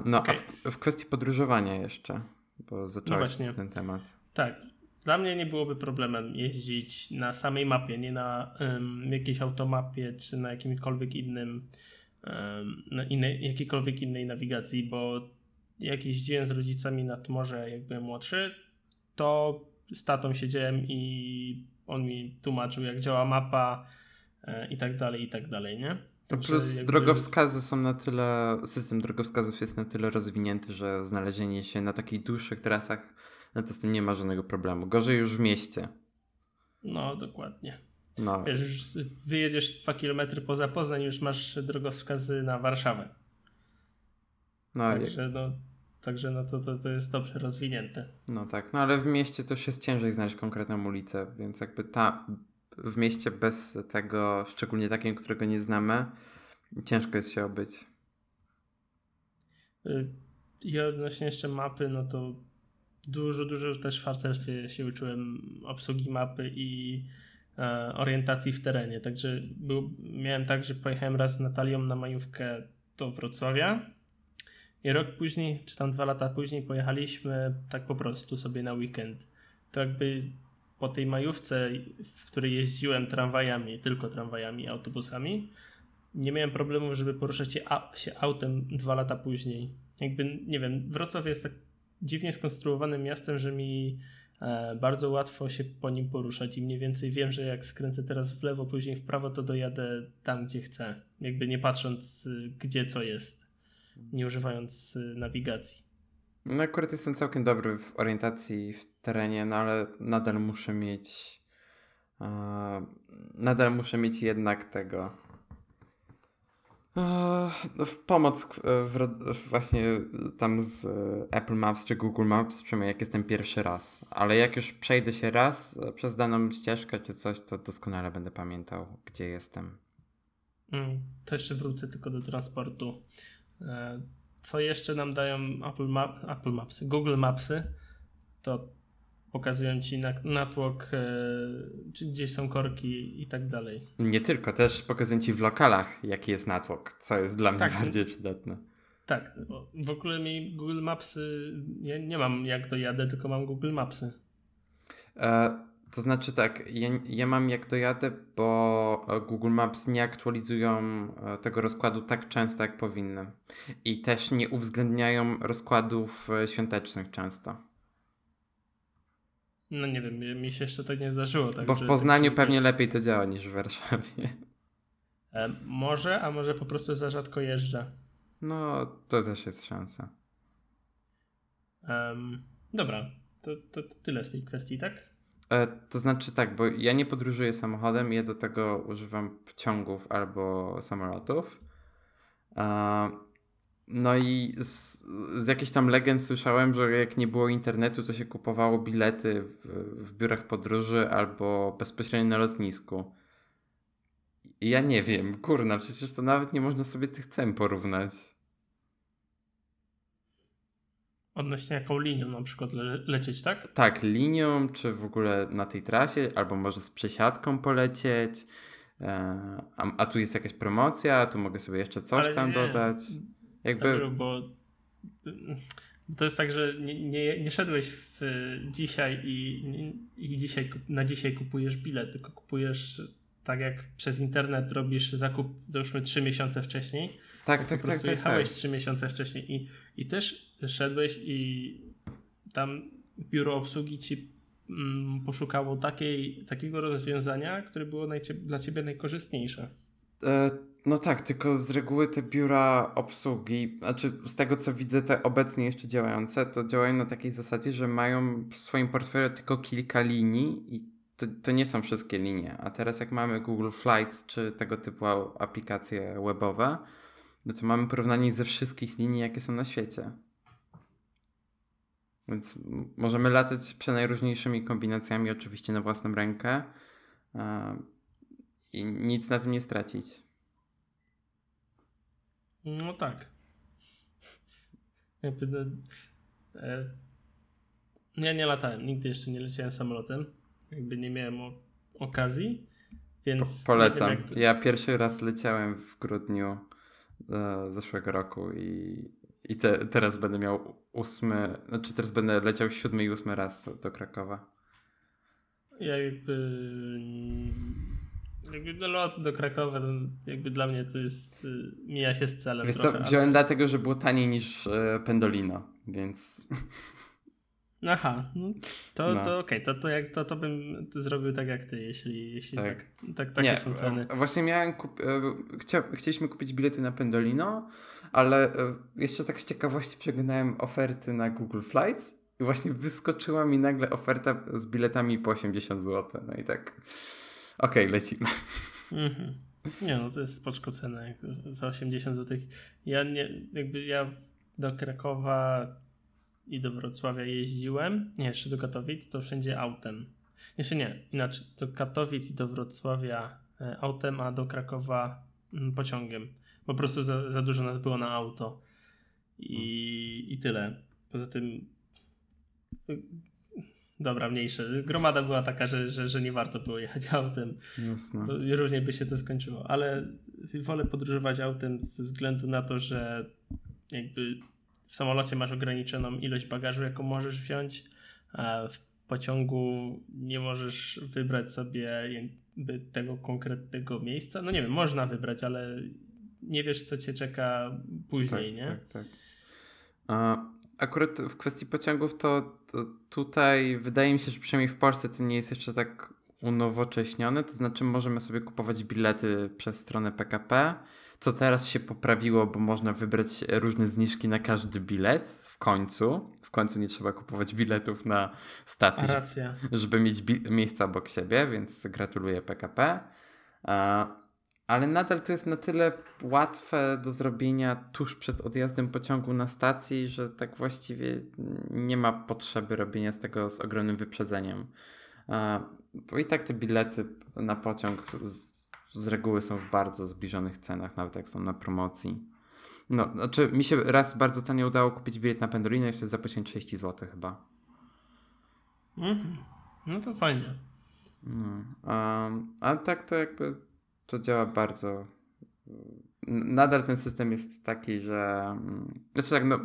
No, okay. A w, w kwestii podróżowania jeszcze, bo zacząłeś no ten temat. Tak, dla mnie nie byłoby problemem jeździć na samej mapie, nie na um, jakiejś automapie, czy na jakimkolwiek innym, um, na innej, jakiejkolwiek innej nawigacji, bo jak jeździłem z rodzicami nad morze, jak byłem młodszy, to z tatą siedziałem i on mi tłumaczył, jak działa mapa e, i tak dalej, i tak dalej, nie? No plus jakby... drogowskazy są na tyle, system drogowskazów jest na tyle rozwinięty, że znalezienie się na takich dłuższych trasach, no to z tym nie ma żadnego problemu. Gorzej już w mieście. No, dokładnie. No. Wiesz, już wyjedziesz dwa kilometry poza Poznań, już masz drogowskazy na Warszawę. No, także jak... no, także no to, to, to jest dobrze rozwinięte. No tak, no ale w mieście to już jest ciężej znaleźć konkretną ulicę, więc jakby ta... W mieście bez tego, szczególnie takim, którego nie znamy, ciężko jest się obyć. I odnośnie jeszcze mapy, no to dużo, dużo też w harcerstwie się uczyłem obsługi mapy i e, orientacji w terenie. Także był, miałem tak, że pojechałem raz z Natalią na majówkę do Wrocławia i rok później, czy tam dwa lata później pojechaliśmy tak po prostu sobie na weekend. To jakby... Po tej majówce, w której jeździłem tramwajami, tylko tramwajami, autobusami, nie miałem problemów, żeby poruszać się autem dwa lata później. Jakby, nie wiem, Wrocław jest tak dziwnie skonstruowanym miastem, że mi e, bardzo łatwo się po nim poruszać i mniej więcej wiem, że jak skręcę teraz w lewo, później w prawo, to dojadę tam, gdzie chcę. Jakby nie patrząc, gdzie co jest, nie używając nawigacji. No akurat jestem całkiem dobry w orientacji w terenie, no ale nadal muszę mieć uh, nadal muszę mieć jednak tego uh, pomoc w, w, właśnie tam z Apple Maps czy Google Maps, przynajmniej jak jestem pierwszy raz, ale jak już przejdę się raz przez daną ścieżkę czy coś, to doskonale będę pamiętał, gdzie jestem. Mm, to jeszcze wrócę tylko do transportu. E- Co jeszcze nam dają Apple, Map, Apple Mapsy, Google Mapsy, to pokazują ci natłok, yy, czy gdzieś są korki i tak dalej. Nie tylko, też pokazują ci w lokalach, jaki jest natłok, co jest dla mnie tak, bardziej przydatne. Tak, bo w ogóle mi Google Mapsy, ja nie mam jak dojadę, tylko mam Google Mapsy. E, to znaczy tak, ja, ja mam jak dojadę, bo Google Maps nie aktualizują tego rozkładu tak często, jak powinny. I też nie uwzględniają rozkładów świątecznych często. No nie wiem, mi się jeszcze tak nie zdarzyło. Tak, bo w Poznaniu tak pewnie lepiej to działa niż w Warszawie. E, może, a może po prostu za rzadko jeżdżę. No, to też jest szansa. Um, dobra, to, to, to tyle z tej kwestii, tak? To znaczy tak, bo ja nie podróżuję samochodem, ja do tego używam pociągów albo samolotów. No i z, z jakichś tam legend słyszałem, że jak nie było internetu, to się kupowało bilety w, w biurach podróży albo bezpośrednio na lotnisku. Ja nie wiem, kurna, przecież to nawet nie można sobie tych cen porównać. Odnośnie jaką linią na przykład le- lecieć, tak? Tak, linią, czy w ogóle na tej trasie, albo może z przesiadką polecieć, e, a, a tu jest jakaś promocja, a tu mogę sobie jeszcze coś Ale tam nie, dodać. Jakby... Dobry, bo to jest tak, że nie, nie, nie szedłeś w dzisiaj i, i dzisiaj, na dzisiaj kupujesz bilet, tylko kupujesz tak jak przez internet robisz zakup, załóżmy trzy miesiące wcześniej. Tak, tak, tak. Po prostu tak, jechałeś trzy tak. miesiące wcześniej i i też szedłeś i tam biuro obsługi ci mm, poszukało takiej, takiego rozwiązania, które było najcie- dla ciebie najkorzystniejsze. E, no tak, tylko z reguły te biura obsługi, znaczy z tego co widzę te obecnie jeszcze działające, to działają na takiej zasadzie, że mają w swoim portfelu tylko kilka linii i To, to nie są wszystkie linie, a teraz jak mamy Google Flights czy tego typu aplikacje webowe, no to mamy porównanie ze wszystkich linii, jakie są na świecie. Więc możemy latać przenajróżniejszymi kombinacjami oczywiście na własną rękę yy, i nic na tym nie stracić. No tak. Ja nie latałem, nigdy jeszcze nie leciałem samolotem. Jakby nie miałem o, okazji, więc... Po, polecam. Nie wiem, jak... Ja pierwszy raz leciałem w grudniu e, zeszłego roku i, i te, teraz będę miał ósmy, znaczy teraz będę leciał siódmy i ósmy raz do Krakowa. Ja jakby... jakby no, lot do Krakowa jakby dla mnie to jest... mija się z celem. Wiesz trochę, co, wziąłem ale... dlatego, że było taniej niż e, Pendolino, więc... Aha, no to, no. to okej, okay. to, to, jak, to, to bym zrobił tak jak ty, jeśli, jeśli tak. Tak, tak, takie nie, są ceny. Właśnie miałem kup- chcia- chcieliśmy kupić bilety na Pendolino, ale jeszcze tak z ciekawości przeglądałem oferty na Google Flights i właśnie wyskoczyła mi nagle oferta z biletami po osiemdziesiąt złotych. No i tak, okej, okay, lecimy. Mhm. Nie no, to jest spoczko cena za osiemdziesiąt złotych. Ja nie, jakby ja do Krakowa... i do Wrocławia jeździłem, nie, jeszcze do Katowic, to wszędzie autem. Jeszcze nie, inaczej, do Katowic i do Wrocławia autem, a do Krakowa pociągiem. Po prostu za, za dużo nas było na auto i, i tyle. Poza tym, dobra, mniejsze. Gromada była taka, że, że, że nie warto było jechać autem. Jasne. Różnie by się to skończyło, ale wolę podróżować autem ze względu na to, że jakby... W samolocie masz ograniczoną ilość bagażu, jaką możesz wziąć, a w pociągu nie możesz wybrać sobie jakby tego konkretnego miejsca. No nie wiem, można wybrać, ale nie wiesz, co cię czeka później, tak, nie? Tak, tak. Akurat w kwestii pociągów to, to tutaj wydaje mi się, że przynajmniej w Polsce to nie jest jeszcze tak unowocześnione, to znaczy możemy sobie kupować bilety przez stronę P K P, co teraz się poprawiło, bo można wybrać różne zniżki na każdy bilet w końcu. W końcu nie trzeba kupować biletów na stacji, Racja. żeby mieć bi- miejsca obok siebie, więc gratuluję P K P. Ale nadal to jest na tyle łatwe do zrobienia tuż przed odjazdem pociągu na stacji, że tak właściwie nie ma potrzeby robienia z tego z ogromnym wyprzedzeniem. Bo i tak te bilety na pociąg z, z reguły są w bardzo zbliżonych cenach, nawet jak są na promocji. No, znaczy mi się raz bardzo tanio udało kupić bilet na Pendolino i wtedy zapłaciłem trzydzieści złotych chyba. Mm-hmm. No to fajnie. Um, a tak to jakby to działa bardzo... Nadal ten system jest taki, że... Znaczy tak, no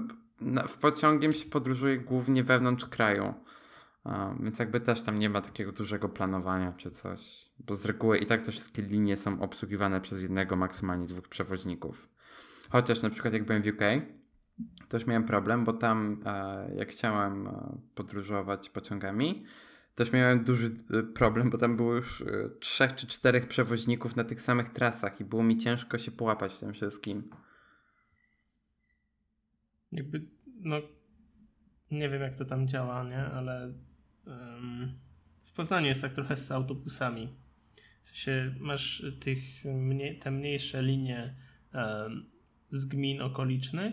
w pociągiem się podróżuje głównie wewnątrz kraju. Um, więc jakby też tam nie ma takiego dużego planowania czy coś, bo z reguły i tak te wszystkie linie są obsługiwane przez jednego, maksymalnie dwóch przewoźników. Chociaż na przykład jak byłem w U K, to już miałem problem, bo tam e, jak chciałem e, podróżować pociągami, też miałem duży e, problem, bo tam było już e, trzech czy czterech przewoźników na tych samych trasach i było mi ciężko się połapać w tym wszystkim. Jakby, no nie wiem jak to tam działa, nie, ale w Poznaniu jest tak trochę z autobusami. W sensie masz tych mnie, te mniejsze linie um, z gmin okolicznych,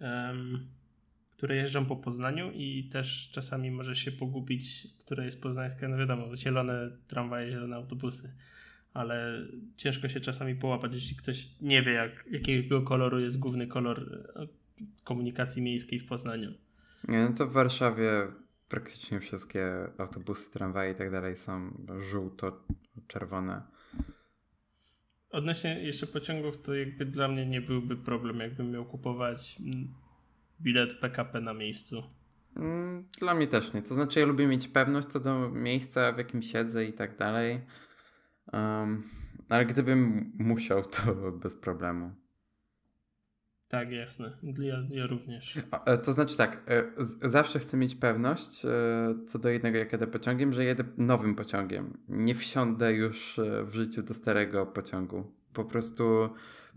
um, które jeżdżą po Poznaniu i też czasami możesz się pogubić, które jest poznańskie. No wiadomo, zielone tramwaje, zielone autobusy, ale ciężko się czasami połapać, jeśli ktoś nie wie jak, jakiego koloru jest główny kolor komunikacji miejskiej w Poznaniu. Nie, no to w Warszawie praktycznie wszystkie autobusy, tramwaje i tak dalej są żółto-czerwone. Odnośnie jeszcze pociągów, to jakby dla mnie nie byłby problem, jakbym miał kupować bilet P K P na miejscu. Dla mnie też nie. To znaczy ja lubię mieć pewność co do miejsca, w jakim siedzę i tak dalej. Um, ale gdybym musiał, to bez problemu. Tak, jasne. Ja, ja również. To znaczy tak, zawsze chcę mieć pewność co do jednego, jak jadę pociągiem, że jedę nowym pociągiem. Nie wsiądę już w życiu do starego pociągu. Po prostu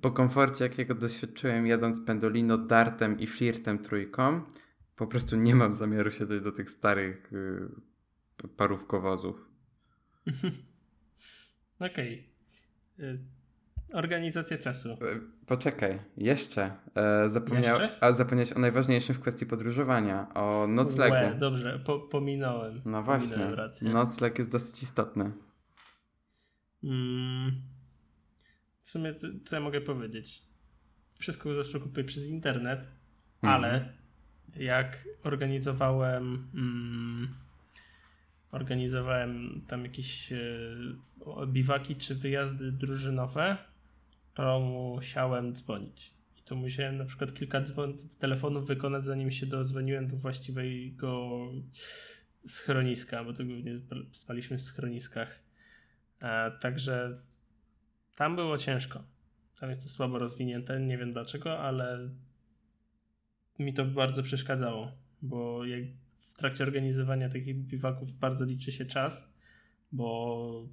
po komforcie, jakiego doświadczyłem jadąc Pendolino, Dartem i Flirtem trójką, po prostu nie mam zamiaru siadać do tych starych parówkowozów. Okej. Okay. Organizacja czasu. Poczekaj, jeszcze. E, zapomniał, jeszcze? A zapomniałeś o najważniejszym w kwestii podróżowania, o noclegu. Łe, dobrze, po, pominąłem. No właśnie, pominąłem rację. Nocleg jest dosyć istotny. Hmm. W sumie, co, co ja mogę powiedzieć? Wszystko zawsze kupuję przez internet, mhm. ale jak organizowałem... Hmm, Organizowałem tam jakieś e, biwaki czy wyjazdy drużynowe, to musiałem dzwonić. I to musiałem na przykład kilka dzwon- telefonów wykonać, zanim się dozwoniłem do właściwego schroniska, bo to głównie spaliśmy w schroniskach. E, także tam było ciężko. Tam jest to słabo rozwinięte, nie wiem dlaczego, ale mi to bardzo przeszkadzało, bo jak w trakcie organizowania takich biwaków bardzo liczy się czas, bo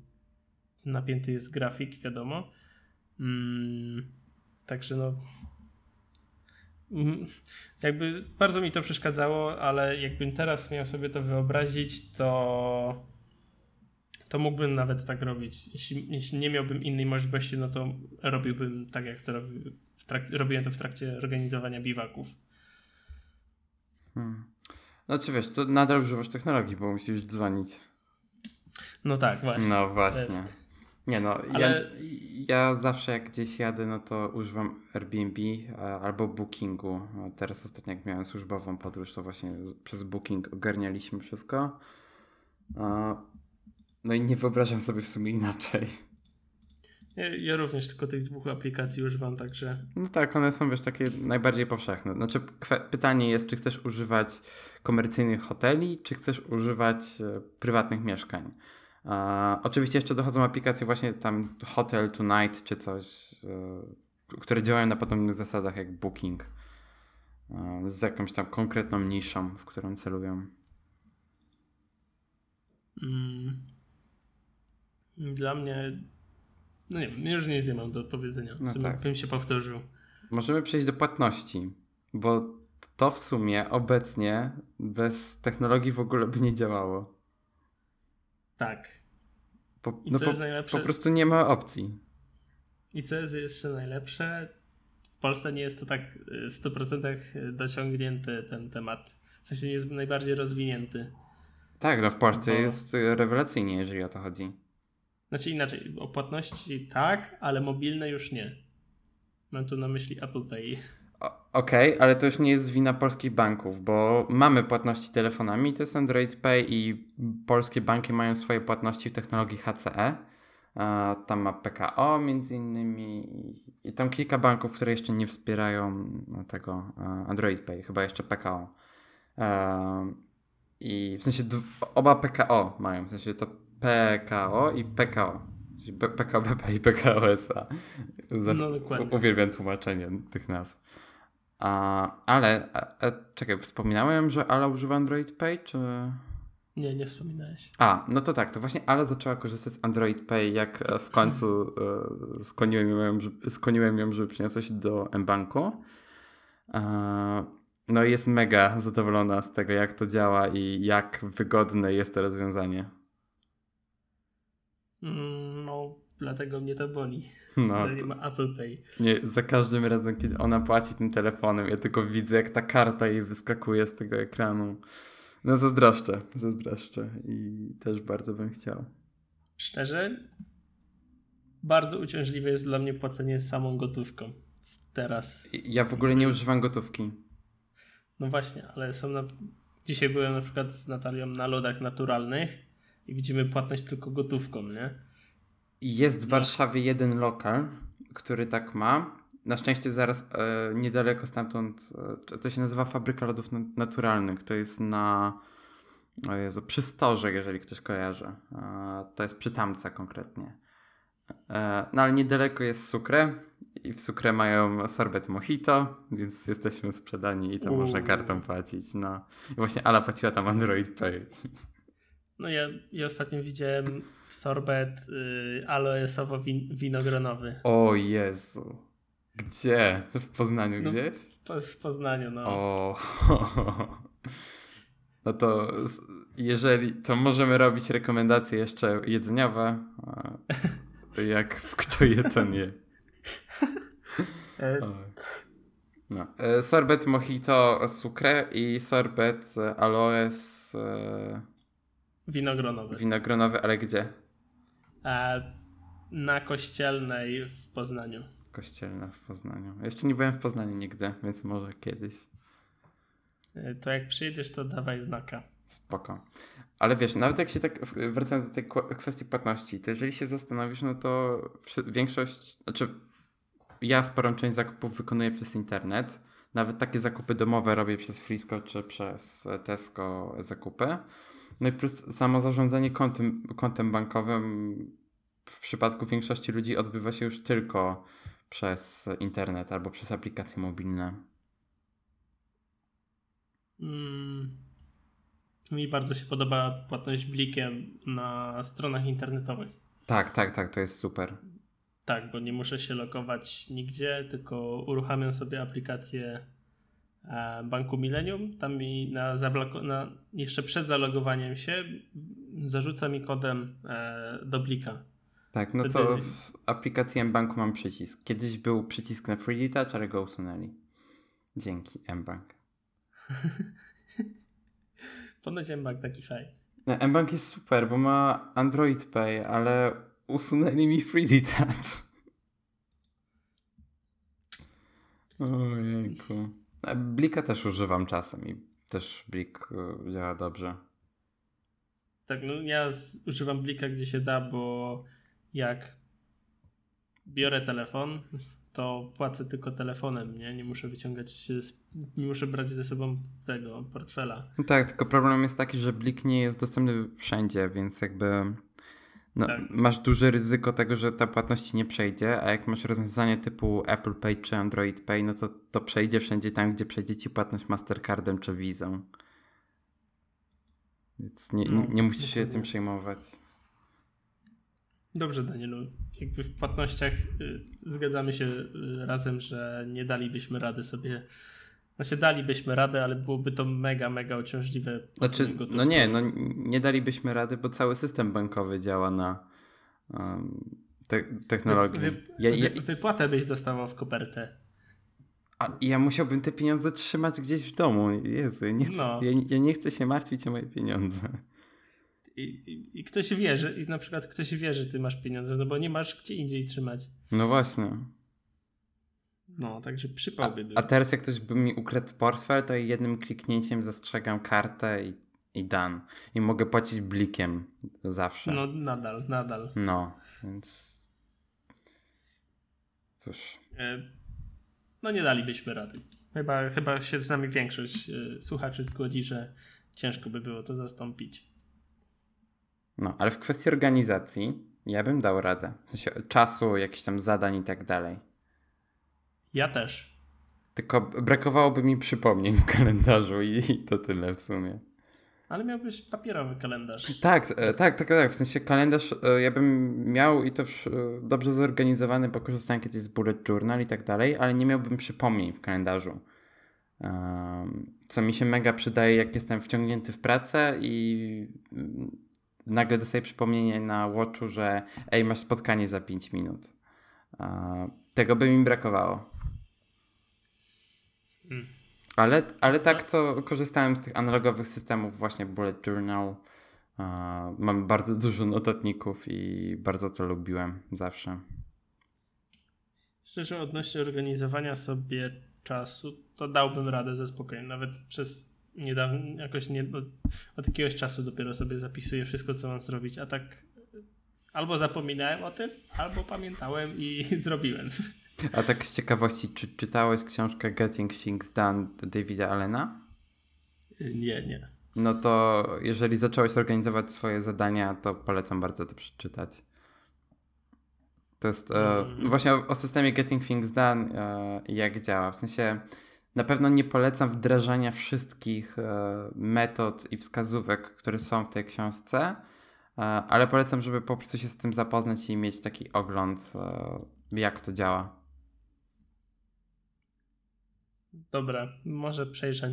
napięty jest grafik, wiadomo. Mm, także no jakby bardzo mi to przeszkadzało, ale jakbym teraz miał sobie to wyobrazić, to to mógłbym nawet tak robić. Jeśli, jeśli nie miałbym innej możliwości, no to robiłbym tak, jak to robi, w trak- robiłem to w trakcie organizowania biwaków. Hmm. Znaczy wiesz, to nadal używasz technologii, bo musisz dzwonić. No tak, właśnie. No właśnie. Jest. Nie no, Ale... ja, ja zawsze jak gdzieś jadę, no to używam Airbnb albo Bookingu. Teraz ostatnio jak miałem służbową podróż, to właśnie z, przez Booking ogarnialiśmy wszystko. No i nie wyobrażam sobie w sumie inaczej. Ja, ja również tylko tych dwóch aplikacji używam, także... No tak, one są, wiesz, takie najbardziej powszechne. Znaczy kwe- pytanie jest, czy chcesz używać komercyjnych hoteli, czy chcesz używać e, prywatnych mieszkań. E, oczywiście jeszcze dochodzą aplikacje właśnie tam Hotel Tonight, czy coś, e, które działają na podobnych zasadach jak Booking. E, z jakąś tam konkretną niszą, w którą celują. Mm. Dla mnie... No nie wiem, już nic nie mam do powiedzenia. No tak. Bym się powtórzył. Możemy przejść do płatności, bo to w sumie obecnie bez technologii w ogóle by nie działało. Tak. Po, I no co po, jest najlepsze? Po prostu nie ma opcji. I co jest jeszcze najlepsze? W Polsce nie jest to tak w sto procent dociągnięty ten temat. W sensie nie jest najbardziej rozwinięty. Tak, no w Polsce bo... jest rewelacyjnie, jeżeli o to chodzi. Znaczy inaczej, o płatności tak, ale mobilne już nie. Mam tu na myśli Apple Pay. Okej, okay, ale to już nie jest wina polskich banków, bo mamy płatności telefonami, to jest Android Pay i polskie banki mają swoje płatności w technologii H C E. Tam ma P K O między innymi i tam kilka banków, które jeszcze nie wspierają tego Android Pay, chyba jeszcze P K O. I w sensie oba P K O mają, w sensie to P K O i P K O. P K B P i P K O S A. No, dokładnie. Uwielbiam tłumaczenie tych nazw. A, ale, a, a, czekaj, wspominałem, że Ala używa Android Pay, czy... Nie, nie wspominałeś. A, no to tak, to właśnie Ala zaczęła korzystać z Android Pay, jak w końcu y, skłoniłem, ją, skłoniłem ją, żeby przyniosła się do M-Banku. Y, no i jest mega zadowolona z tego, jak to działa i jak wygodne jest to rozwiązanie. No, dlatego mnie to boli, no, nie ma Apple Pay. Nie, za każdym razem, kiedy ona płaci tym telefonem, ja tylko widzę, jak ta karta jej wyskakuje z tego ekranu. No zazdroszczę, zazdroszczę i też bardzo bym chciał. Szczerze, bardzo uciążliwe jest dla mnie płacenie samą gotówką teraz. Ja w ogóle nie używam gotówki. No właśnie, ale są na... dzisiaj byłem na przykład z Natalią na lodach naturalnych. I widzimy płatność tylko gotówką, nie? Jest w Warszawie jeden lokal, który tak ma. Na szczęście zaraz e, niedaleko stamtąd, e, to się nazywa Fabryka Lodów Naturalnych. To jest na, o Jezu, przy Storze, jeżeli ktoś kojarzy. E, to jest przy Tamce konkretnie. E, no ale niedaleko jest Sucre i w Sucre mają sorbet mojito, więc jesteśmy sprzedani i tam Uuu. można kartą płacić. No. I właśnie Ala płaciła tam Android Pay. No ja, ja ostatnio widziałem sorbet y, aloesowo-winogronowy. O Jezu. Gdzie? W Poznaniu no, gdzieś? Po, w Poznaniu, no. O. No to jeżeli, to możemy robić rekomendacje jeszcze jedzeniowe, jak w kto je, to nie. No. Sorbet mojito sucre i sorbet aloes winogronowy. Winogronowy, ale gdzie? Na Kościelnej w Poznaniu. Kościelna w Poznaniu. Jeszcze nie byłem w Poznaniu nigdy, więc może kiedyś. To jak przyjedziesz, to dawaj znaka. Spoko. Ale wiesz, nawet jak się tak, wracając do tej kwestii płatności, to jeżeli się zastanowisz, no to większość, znaczy ja sporą część zakupów wykonuję przez internet. Nawet takie zakupy domowe robię przez Frisco czy przez Tesco zakupy. No i plus samo zarządzanie kontem, kontem bankowym w przypadku większości ludzi odbywa się już tylko przez internet albo przez aplikacje mobilne. Mm. Mi bardzo się podoba płatność Blikiem na stronach internetowych. Tak, tak, tak, to jest super. Tak, bo nie muszę się logować nigdzie, tylko uruchamiam sobie aplikację Banku Millennium. Tam mi na zabloko- na, jeszcze przed zalogowaniem się zarzuca mi kodem e, do Blika. Tak, no wtedy... to w aplikacji M-Banku mam przycisk. Kiedyś był przycisk na Free Touch, ale go usunęli. Dzięki, M-Bank. Ponoć M-Bank taki fajny. M-Bank jest super, bo ma Android Pay, ale usunęli mi trzy D Touch. Ojejku. Blika też używam czasem i też Blik działa dobrze. Tak, no ja z, używam Blika gdzie się da, bo jak biorę telefon, to płacę tylko telefonem, nie? Nie muszę wyciągać, nie muszę brać ze sobą tego portfela. No tak, tylko problem jest taki, że Blik nie jest dostępny wszędzie, więc jakby no, tak. Masz duże ryzyko tego, że ta płatność ci nie przejdzie, a jak masz rozwiązanie typu Apple Pay czy Android Pay, no to to przejdzie wszędzie tam, gdzie przejdzie ci płatność Mastercardem czy Vizą. Więc nie, nie, nie musisz się tym przejmować. Dobrze, Danielu, jakby w płatnościach y, zgadzamy się y, razem, że nie dalibyśmy rady sobie, znaczy dalibyśmy radę, ale byłoby to mega, mega uciążliwe. Znaczy, no nie, no nie dalibyśmy rady, bo cały system bankowy działa na um, te, technologii. Wy, wy, ja, ja, wy, wypłatę byś dostawał w kopertę. A ja musiałbym te pieniądze trzymać gdzieś w domu. Jezu, ja nie chcę, no. ja, ja nie chcę się martwić o moje pieniądze. I, i, I ktoś wie, że i na przykład ktoś wie, że ty masz pieniądze, no bo nie masz gdzie indziej trzymać. No właśnie. No, także przypał by był. A teraz jak ktoś by mi ukradł portfel, to jednym kliknięciem zastrzegam kartę i, i dan. I mogę płacić Blikiem zawsze. No nadal, nadal. No, więc cóż. No nie dalibyśmy rady. Chyba, chyba się z nami większość słuchaczy zgodzi, że ciężko by było to zastąpić. No, ale w kwestii organizacji ja bym dał radę. W sensie czasu, jakichś tam zadań i tak dalej. Ja też. Tylko brakowałoby mi przypomnień w kalendarzu i, i to tyle w sumie. Ale miałbyś papierowy kalendarz. Tak, tak, tak, tak. W sensie kalendarz ja bym miał i to dobrze zorganizowany, bo korzystałem kiedyś z Bullet Journal i tak dalej, ale nie miałbym przypomnień w kalendarzu. Co mi się mega przydaje, jak jestem wciągnięty w pracę i nagle dostaję przypomnienie na Watchu, że ej, masz spotkanie za pięć minut. Tego by mi brakowało. Ale, ale tak to korzystałem z tych analogowych systemów, właśnie Bullet Journal. Mam bardzo dużo notatników i bardzo to lubiłem zawsze. Szczerze, odnośnie organizowania sobie czasu, to dałbym radę ze spokojem. Nawet przez niedawno, jakoś nie, od, od jakiegoś czasu dopiero sobie zapisuję wszystko, co mam zrobić, a tak albo zapominałem o tym, albo pamiętałem i zrobiłem. A tak z ciekawości, czy czytałeś książkę Getting Things Done Davida Allena? Nie, nie. No to jeżeli zacząłeś organizować swoje zadania, to polecam bardzo to przeczytać. To jest e, właśnie o, o systemie Getting Things Done e, jak działa. W sensie na pewno nie polecam wdrażania wszystkich e, metod i wskazówek, które są w tej książce, e, ale polecam, żeby po prostu się z tym zapoznać i mieć taki ogląd, e, jak to działa. Dobra, może przejrzę,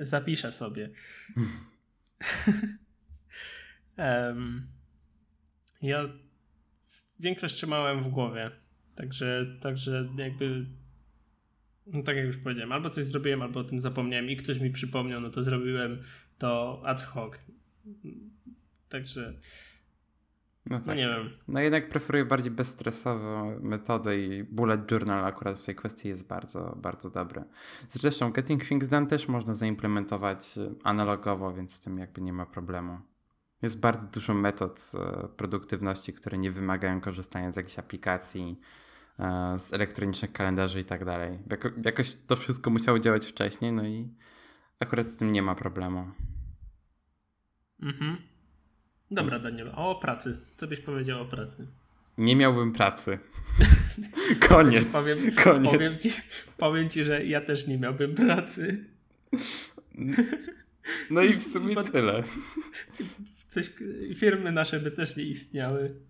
zapiszę sobie. um, ja większość trzymałem w głowie, także, także jakby, no tak jak już powiedziałem, albo coś zrobiłem, albo o tym zapomniałem i ktoś mi przypomniał, no to zrobiłem to ad hoc. Także, no tak. No nie wiem. No jednak preferuję bardziej bezstresową metodę i Bullet Journal akurat w tej kwestii jest bardzo, bardzo dobry. Zresztą Getting Things Done też można zaimplementować analogowo, więc z tym jakby nie ma problemu. Jest bardzo dużo metod produktywności, które nie wymagają korzystania z jakichś aplikacji, z elektronicznych kalendarzy i tak dalej. Jako, jakoś to wszystko musiało działać wcześniej, no i akurat z tym nie ma problemu. Mhm. Dobra, Daniel, o pracy. Co byś powiedział o pracy? Nie miałbym pracy. Koniec. powiem, Koniec. Powiem ci, powiem ci, że ja też nie miałbym pracy. No i w sumie Bo... tyle. Coś, firmy nasze by też nie istniały.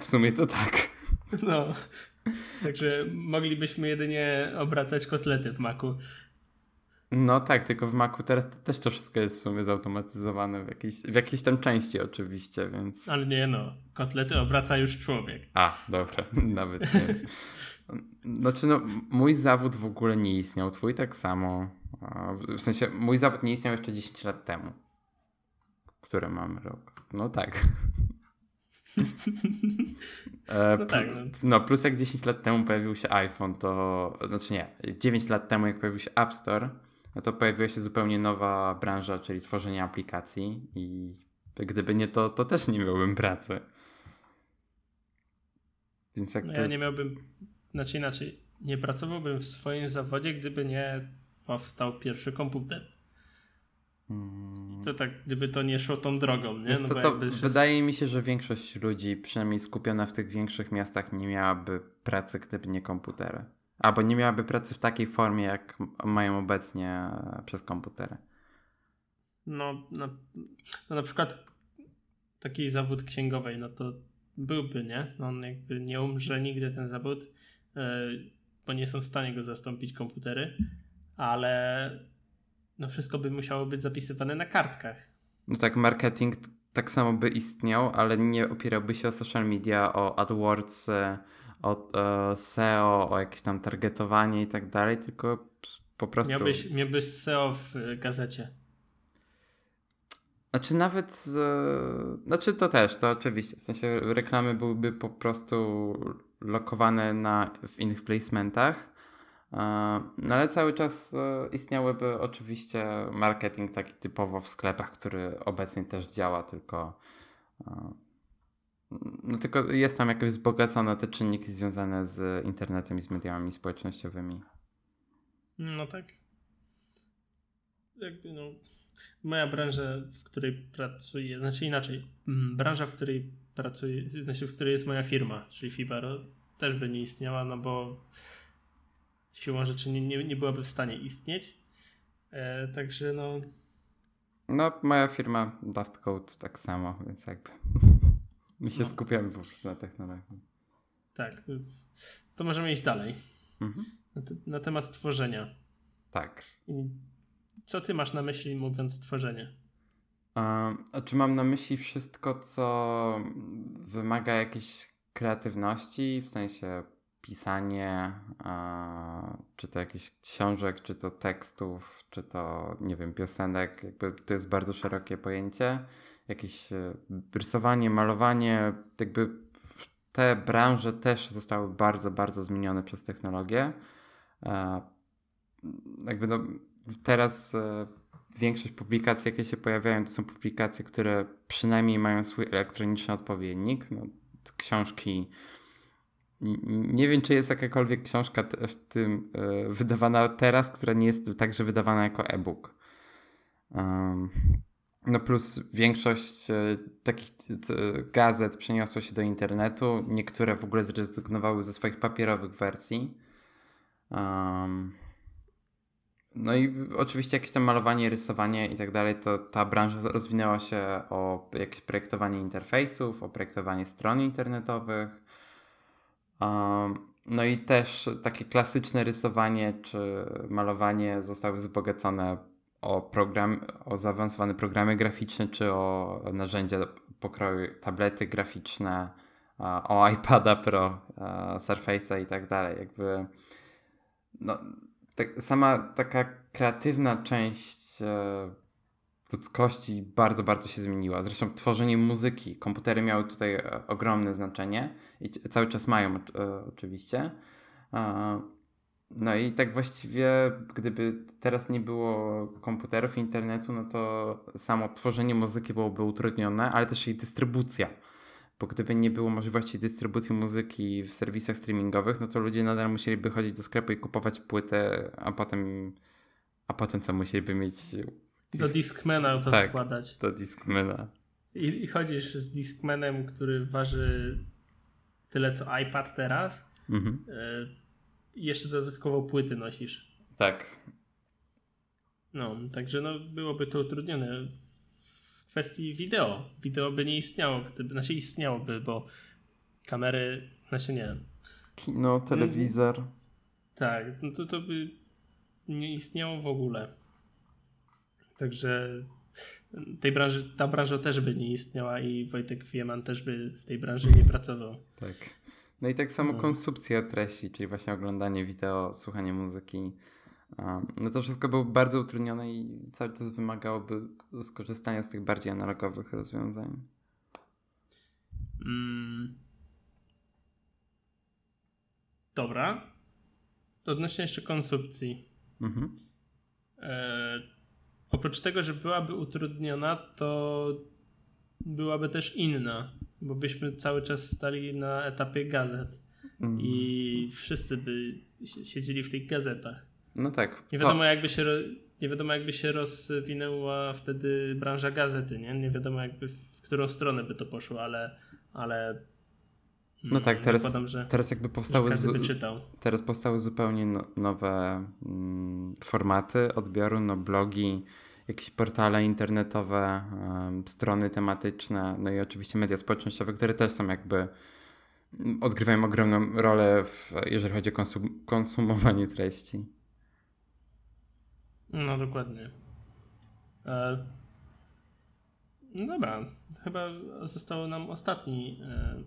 W sumie to tak. No. Także moglibyśmy jedynie obracać kotlety w Macu. No tak, tylko w Macu teraz też to wszystko jest w sumie zautomatyzowane w jakiejś, w jakiejś tam części oczywiście, więc... Ale nie no, kotlety obraca już człowiek. A, dobra, nawet nie. Znaczy no, mój zawód w ogóle nie istniał, twój tak samo. W sensie mój zawód nie istniał jeszcze dziesięć lat temu. Który mam rok? No tak. e, no, tak no. no plus jak dziesięć lat temu pojawił się iPhone, to... Znaczy nie, dziewięć lat temu jak pojawił się App Store, no to pojawiła się zupełnie nowa branża, czyli tworzenie aplikacji i gdyby nie to, to też nie miałbym pracy. Więc jak no to... Ja nie miałbym... Znaczy inaczej, nie pracowałbym w swoim zawodzie, gdyby nie powstał pierwszy komputer. Hmm. To tak, gdyby to nie szło tą drogą, nie? No co, bo to wydaje z... mi się, że większość ludzi, przynajmniej skupiona w tych większych miastach, nie miałaby pracy, gdyby nie komputery. Albo nie miałaby pracy w takiej formie, jak mają obecnie przez komputery. No na, no na przykład taki zawód księgowej, no to byłby, nie? No on jakby nie umrze nigdy ten zawód, yy, bo nie są w stanie go zastąpić komputery, ale... No wszystko by musiało być zapisywane na kartkach. No tak, marketing tak samo by istniał, ale nie opierałby się o social media, o AdWords, o, o S E O, o jakieś tam targetowanie i tak dalej, tylko po prostu... Miałbyś, miałbyś S E O w gazecie. Znaczy nawet... Z, znaczy to też, to oczywiście. W sensie reklamy byłyby po prostu lokowane na, w innych placementach. No ale cały czas istniałyby oczywiście marketing taki typowo w sklepach, który obecnie też działa, tylko, no tylko jest tam jakoś wzbogacone te czynniki związane z internetem i z mediami społecznościowymi. No tak. Jakby no, moja branża, w której pracuję, znaczy inaczej, branża, w której pracuję, znaczy w której jest moja firma, czyli Fibaro, też by nie istniała, no bo siłą rzeczy nie, nie, nie byłaby w stanie istnieć. E, także no... No, moja firma Daft Code tak samo, więc jakby my się no. skupiamy po prostu na technologii. Tak, to, to możemy iść dalej. Mhm. Na, te, na temat tworzenia. Tak. Co ty masz na myśli mówiąc tworzenie? A czy mam na myśli wszystko, co wymaga jakiejś kreatywności, w sensie pisanie, czy to jakichś książek, czy to tekstów, czy to, nie wiem, piosenek, jakby to jest bardzo szerokie pojęcie. Jakieś rysowanie, malowanie, jakby te branże też zostały bardzo, bardzo zmienione przez technologię. Jakby no, teraz większość publikacji, jakie się pojawiają, to są publikacje, które przynajmniej mają swój elektroniczny odpowiednik. No, książki. Nie wiem, czy jest jakakolwiek książka w tym yy, wydawana teraz, która nie jest także wydawana jako e-book. Um, No plus większość takich gazet przeniosło się do internetu. Niektóre w ogóle zrezygnowały ze swoich papierowych wersji. Um, no i oczywiście jakieś tam malowanie, rysowanie i tak dalej, to ta branża rozwinęła się o jakieś projektowanie interfejsów, o projektowanie stron internetowych. Um, no i też takie klasyczne rysowanie czy malowanie zostały wzbogacone o program, o zaawansowane programy graficzne, czy o narzędzia pokroju tablety graficzne, o iPada Pro, Surface'a i tak dalej. Jakby no, tak, sama taka kreatywna część ludzkości bardzo, bardzo się zmieniła. Zresztą tworzenie muzyki, komputery miały tutaj ogromne znaczenie i cały czas mają oczywiście. No i tak właściwie, gdyby teraz nie było komputerów, internetu, no to samo tworzenie muzyki byłoby utrudnione, ale też jej dystrybucja. Bo gdyby nie było możliwości dystrybucji muzyki w serwisach streamingowych, no to ludzie nadal musieliby chodzić do sklepu i kupować płytę, a potem a potem co, musieliby mieć... Disk... Do Discmana to tak, wkładać. do Discmana. I, I chodzisz z Discmanem, który waży tyle co iPad teraz. Mhm. Y- I jeszcze dodatkowo płyty nosisz. Tak. No, także no byłoby to utrudnione. W kwestii wideo. Wideo by nie istniało, gdyby, znaczy istniałoby, bo kamery, znaczy nie. Kino, telewizor. No, tak, no to to by nie istniało w ogóle. Także tej branży, ta branża też by nie istniała i Wojtek Wieman też by w tej branży nie pracował. Tak. No i tak samo konsumpcja treści, czyli właśnie oglądanie wideo, słuchanie muzyki. No to wszystko było bardzo utrudnione i cały czas wymagałoby skorzystania z tych bardziej analogowych rozwiązań. Mm. Dobra. Odnośnie jeszcze konsumpcji. Mhm. E, oprócz tego, że byłaby utrudniona, to byłaby też inna. Bo byśmy cały czas stali na etapie gazet mm. i wszyscy by siedzieli w tych gazetach. No tak. Nie wiadomo, jakby się, nie wiadomo jakby się rozwinęła wtedy branża gazety, nie? Nie wiadomo jakby w którą stronę by to poszło, ale... ale no tak, teraz, zakładam, że, teraz jakby powstały, z, teraz powstały zupełnie no, nowe mm, formaty odbioru, no blogi, jakieś portale internetowe, um, strony tematyczne, no i oczywiście media społecznościowe, które też są jakby, odgrywają ogromną rolę, w, jeżeli chodzi o konsum- konsumowanie treści. No dokładnie. E... No dobra, chyba został nam ostatni e...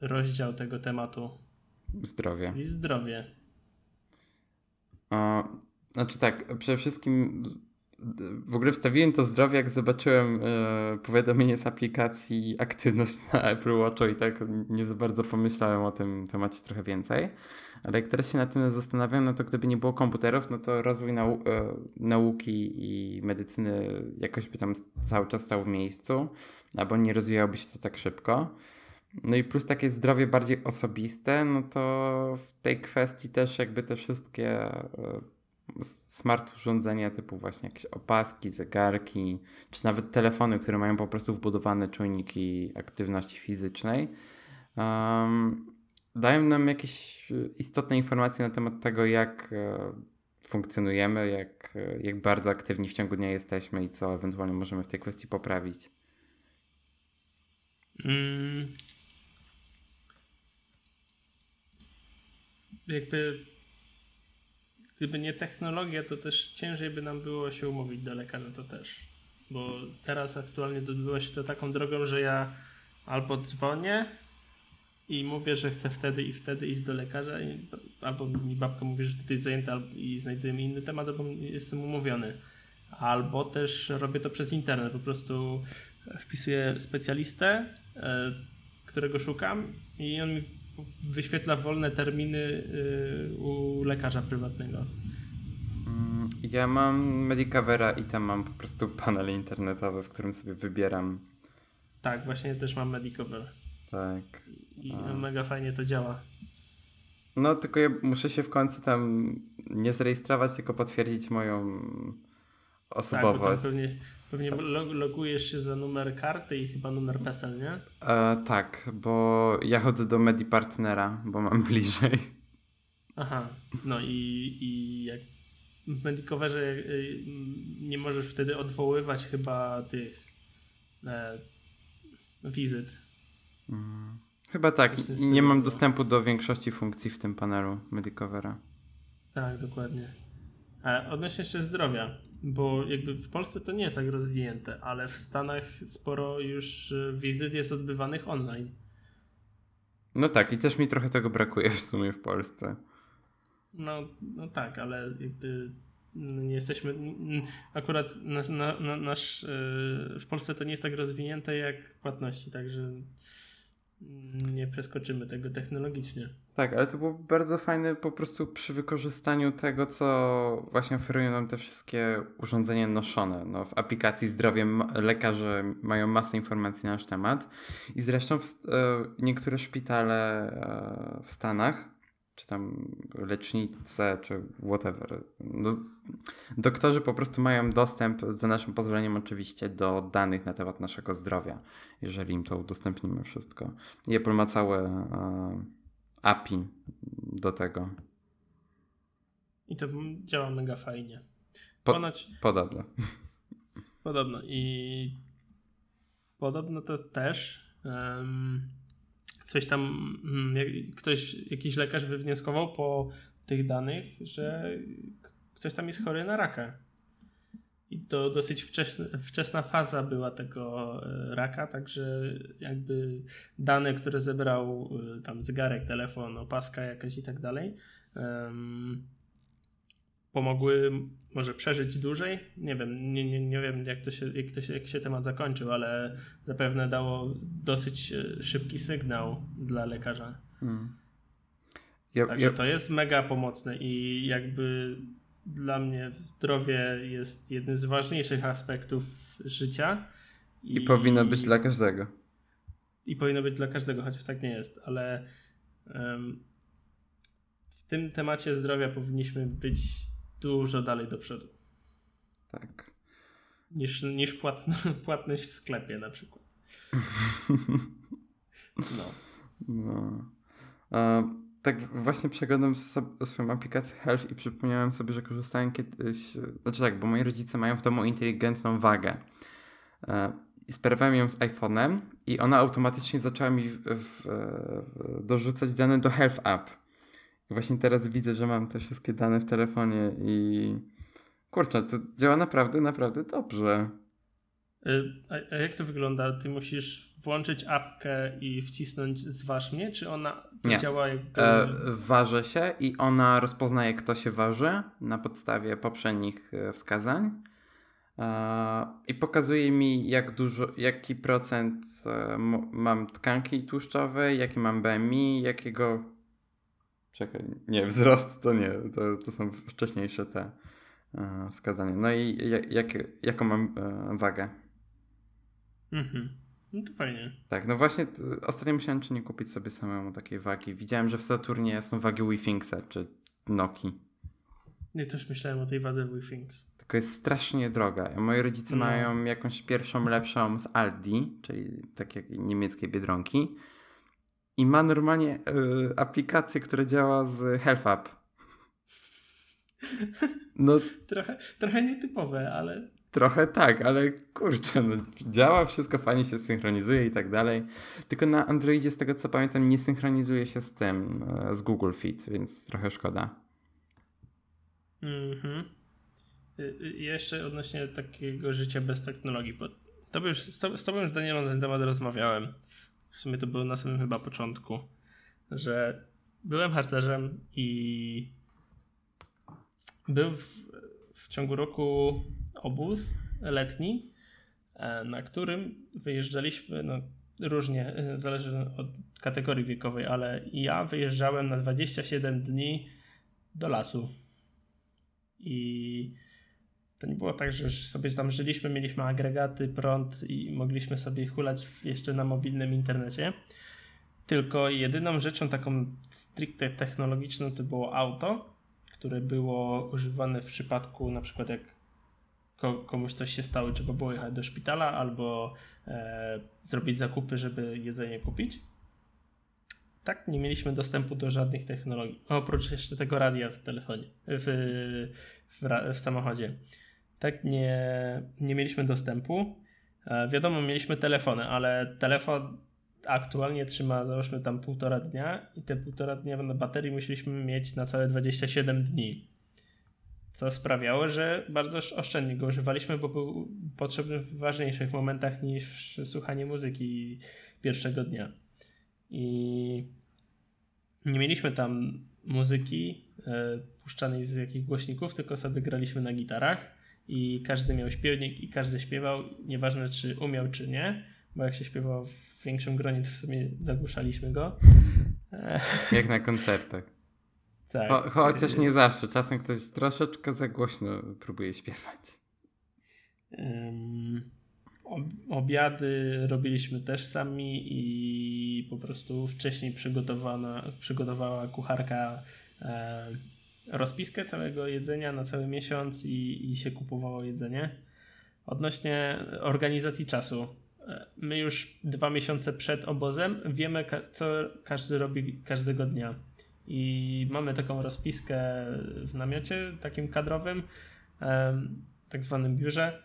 rozdział tego tematu. Zdrowie. I zdrowie. E... Znaczy tak, przede wszystkim... W ogóle wstawiłem to zdrowie, jak zobaczyłem yy, powiadomienie z aplikacji aktywność na Apple Watchu i tak nie za bardzo pomyślałem o tym temacie trochę więcej. Ale jak teraz się nad tym zastanawiam, no to gdyby nie było komputerów, no to rozwój nau- nauki i medycyny jakoś by tam cały czas stał w miejscu, albo nie rozwijałoby się to tak szybko. No i plus takie zdrowie bardziej osobiste, no to w tej kwestii też jakby te wszystkie... Yy, smart urządzenia typu właśnie jakieś opaski, zegarki, czy nawet telefony, które mają po prostu wbudowane czujniki aktywności fizycznej, um, dają nam jakieś istotne informacje na temat tego, jak e, funkcjonujemy, jak, e, jak bardzo aktywni w ciągu dnia jesteśmy i co ewentualnie możemy w tej kwestii poprawić. Mm. Jakby Gdyby nie technologia, to też ciężej by nam było się umówić do lekarza, to też. Bo teraz aktualnie odbyło się to taką drogą, że ja albo dzwonię i mówię, że chcę wtedy i wtedy iść do lekarza, i, albo mi babka mówi, że wtedy jest zajęta i znajduje mi inny temat, albo jestem umówiony. Albo też robię to przez internet, po prostu wpisuję specjalistę, którego szukam i on mi wyświetla wolne terminy u lekarza prywatnego. Ja mam Medicovera i tam mam po prostu panel internetowy, w którym sobie wybieram. Tak, właśnie też mam Medicover. Tak. I A. mega fajnie to działa. No tylko ja muszę się w końcu tam nie zarejestrować, tylko potwierdzić moją osobowość. Tak, bo tam pewnie, Pewnie logujesz się za numer karty i chyba numer PESEL, nie? E, tak, bo ja chodzę do MediPartnera, bo mam bliżej. Aha, no i, i jak w Medicoverze nie możesz wtedy odwoływać chyba tych e, wizyt. Hmm. Chyba tak, nie mam dostępu do większości funkcji w tym panelu Medicovera. Tak, dokładnie. A odnośnie jeszcze zdrowia, bo jakby w Polsce to nie jest tak rozwinięte, ale w Stanach sporo już wizyt jest odbywanych online. No tak, i też mi trochę tego brakuje w sumie w Polsce. No, no tak, ale jakby nie jesteśmy... Akurat nasz, na, nasz w Polsce to nie jest tak rozwinięte jak płatności, także... Nie przeskoczymy tego technologicznie. Tak, ale to było bardzo fajne po prostu przy wykorzystaniu tego, co właśnie oferują nam te wszystkie urządzenia noszone. No, w aplikacji Zdrowie lekarze mają masę informacji na nasz temat i zresztą w, niektóre szpitale w Stanach, czy tam lecznice, czy whatever, no, doktorzy po prostu mają dostęp, za naszym pozwoleniem oczywiście, do danych na temat naszego zdrowia, jeżeli im to udostępnimy wszystko. I Apple ma całe e, A P I do tego. I to działa mega fajnie. Ponoć... Po, podobno. Podobno. I podobno to też... Um... Coś tam, ktoś, jakiś lekarz wywnioskował po tych danych, że ktoś tam jest chory na raka. I to dosyć wczesna, wczesna faza była tego raka, także jakby dane, które zebrał tam zegarek, telefon, opaska jakaś i tak dalej, pomogły może przeżyć dłużej. Nie wiem, nie, nie, nie wiem jak to się, jak to się, jak się temat zakończył, ale zapewne dało dosyć szybki sygnał dla lekarza. Hmm. Ja, Także ja... to jest mega pomocne i jakby dla mnie zdrowie jest jednym z ważniejszych aspektów życia. I, I powinno być dla każdego. I powinno być dla każdego, chociaż tak nie jest, ale um, w tym temacie zdrowia powinniśmy być dużo dalej do przodu. Tak. Niż, niż płatno, płatność w sklepie na przykład. No. No. E, tak właśnie przeglądam swoją aplikację Health i przypomniałem sobie, że korzystałem kiedyś... Znaczy tak, bo moi rodzice mają w domu inteligentną wagę. E, I sperwałem ją z iPhone'em i ona automatycznie zaczęła mi w, w, w, dorzucać dane do Health App. I właśnie teraz widzę, że mam te wszystkie dane w telefonie i kurczę, to działa naprawdę, naprawdę dobrze. A jak to wygląda? Ty musisz włączyć apkę i wcisnąć zważ mnie, czy ona nie. działa jakby... E, waży się i ona rozpoznaje, kto się waży na podstawie poprzednich wskazań e, i pokazuje mi, jak dużo, jaki procent mam tkanki tłuszczowej, jaki mam B M I, jakiego... Czekaj, nie, wzrost to nie, to, to są wcześniejsze te e, wskazania. No i jak, jak, jaką mam e, wagę? Mhm, no to fajnie. Tak, no właśnie t, ostatnio musiałem czy nie kupić sobie samemu takiej wagi. Widziałem, że w Saturnie są wagi WeThingsa czy Nokii. Ja też myślałem o tej wadze WeThings. Tylko jest strasznie droga. Moi rodzice no. mają jakąś pierwszą lepszą z Aldi, czyli takiej niemieckiej Biedronki. I ma normalnie y, aplikację, która działa z Health App. No, trochę, trochę nietypowe, ale... Trochę tak, ale kurczę, no, działa, wszystko fajnie się synchronizuje i tak dalej. Tylko na Androidzie, z tego co pamiętam, nie synchronizuje się z tym, z Google Fit, więc trochę szkoda. Mhm. Jeszcze odnośnie takiego życia bez technologii, bo to już, z tobą już, Danielu, na ten temat rozmawiałem. W sumie to było na samym chyba początku, że byłem harcerzem i był w, w ciągu roku obóz letni, na którym wyjeżdżaliśmy, no różnie, zależy od kategorii wiekowej, ale ja wyjeżdżałem na dwadzieścia siedem dni do lasu. I to nie było tak, że już sobie tam żyliśmy, mieliśmy agregaty, prąd i mogliśmy sobie hulać jeszcze na mobilnym internecie. Tylko jedyną rzeczą taką stricte technologiczną to było auto, które było używane w przypadku na przykład jak komuś coś się stało, trzeba było jechać do szpitala albo e, zrobić zakupy, żeby jedzenie kupić. Tak, nie mieliśmy dostępu do żadnych technologii, oprócz jeszcze tego radia w telefonie, w, w, w samochodzie. Tak, nie, nie mieliśmy dostępu. E, wiadomo, mieliśmy telefony, ale telefon aktualnie trzyma, załóżmy, tam półtora dnia i te półtora dnia na baterii musieliśmy mieć na całe dwadzieścia siedem dni. Co sprawiało, że bardzo oszczędnie go używaliśmy, bo był potrzebny w ważniejszych momentach niż słuchanie muzyki pierwszego dnia. I nie mieliśmy tam muzyki puszczanej z jakichś głośników, tylko sobie graliśmy na gitarach i każdy miał śpiewnik i każdy śpiewał, nieważne czy umiał czy nie, bo jak się śpiewał w większym gronie, to w sumie zagłuszaliśmy go. Jak na koncertach. Tak. Cho- chociaż nie zawsze. Czasem ktoś troszeczkę za głośno próbuje śpiewać. Um, obiady robiliśmy też sami i po prostu wcześniej przygotowana, przygotowała kucharka e, rozpiskę całego jedzenia na cały miesiąc i, i się kupowało jedzenie. Odnośnie organizacji czasu. My już dwa miesiące przed obozem wiemy, ka- co każdy robi każdego dnia. I mamy taką rozpiskę w namiocie takim kadrowym, tak zwanym biurze,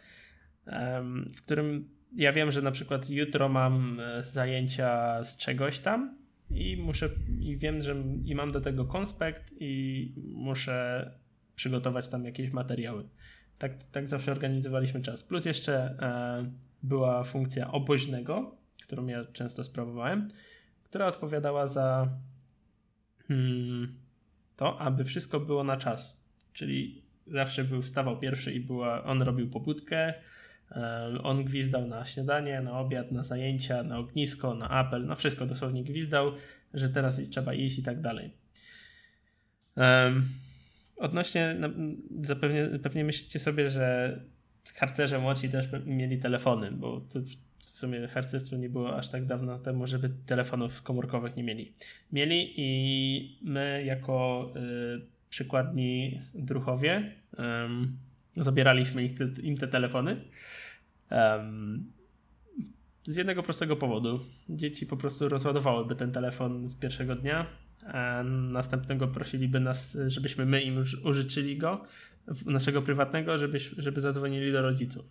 w którym ja wiem, że na przykład jutro mam zajęcia z czegoś tam i muszę, i wiem, że i mam do tego konspekt i muszę przygotować tam jakieś materiały. Tak, tak zawsze organizowaliśmy czas. Plus jeszcze była funkcja oboźnego, którą ja często sprawowałem, która odpowiadała za Hmm, to, aby wszystko było na czas. Czyli zawsze był wstawał pierwszy i była, on robił pobudkę, on gwizdał na śniadanie, na obiad, na zajęcia, na ognisko, na apel, no wszystko dosłownie gwizdał, że teraz trzeba iść i tak dalej. Um, odnośnie, zapewnie, pewnie myślicie sobie, że harcerze młodsi też mieli telefony, bo to w sumie harcerstwo nie było aż tak dawno temu, żeby telefonów komórkowych nie mieli. Mieli i my jako y, przykładni druhowie y, zabieraliśmy ich te, im te telefony um, z jednego prostego powodu. Dzieci po prostu rozładowałyby ten telefon pierwszego dnia, a następnego prosiliby nas, żebyśmy my im użyczyli go, naszego prywatnego, żeby, żeby zadzwonili do rodziców.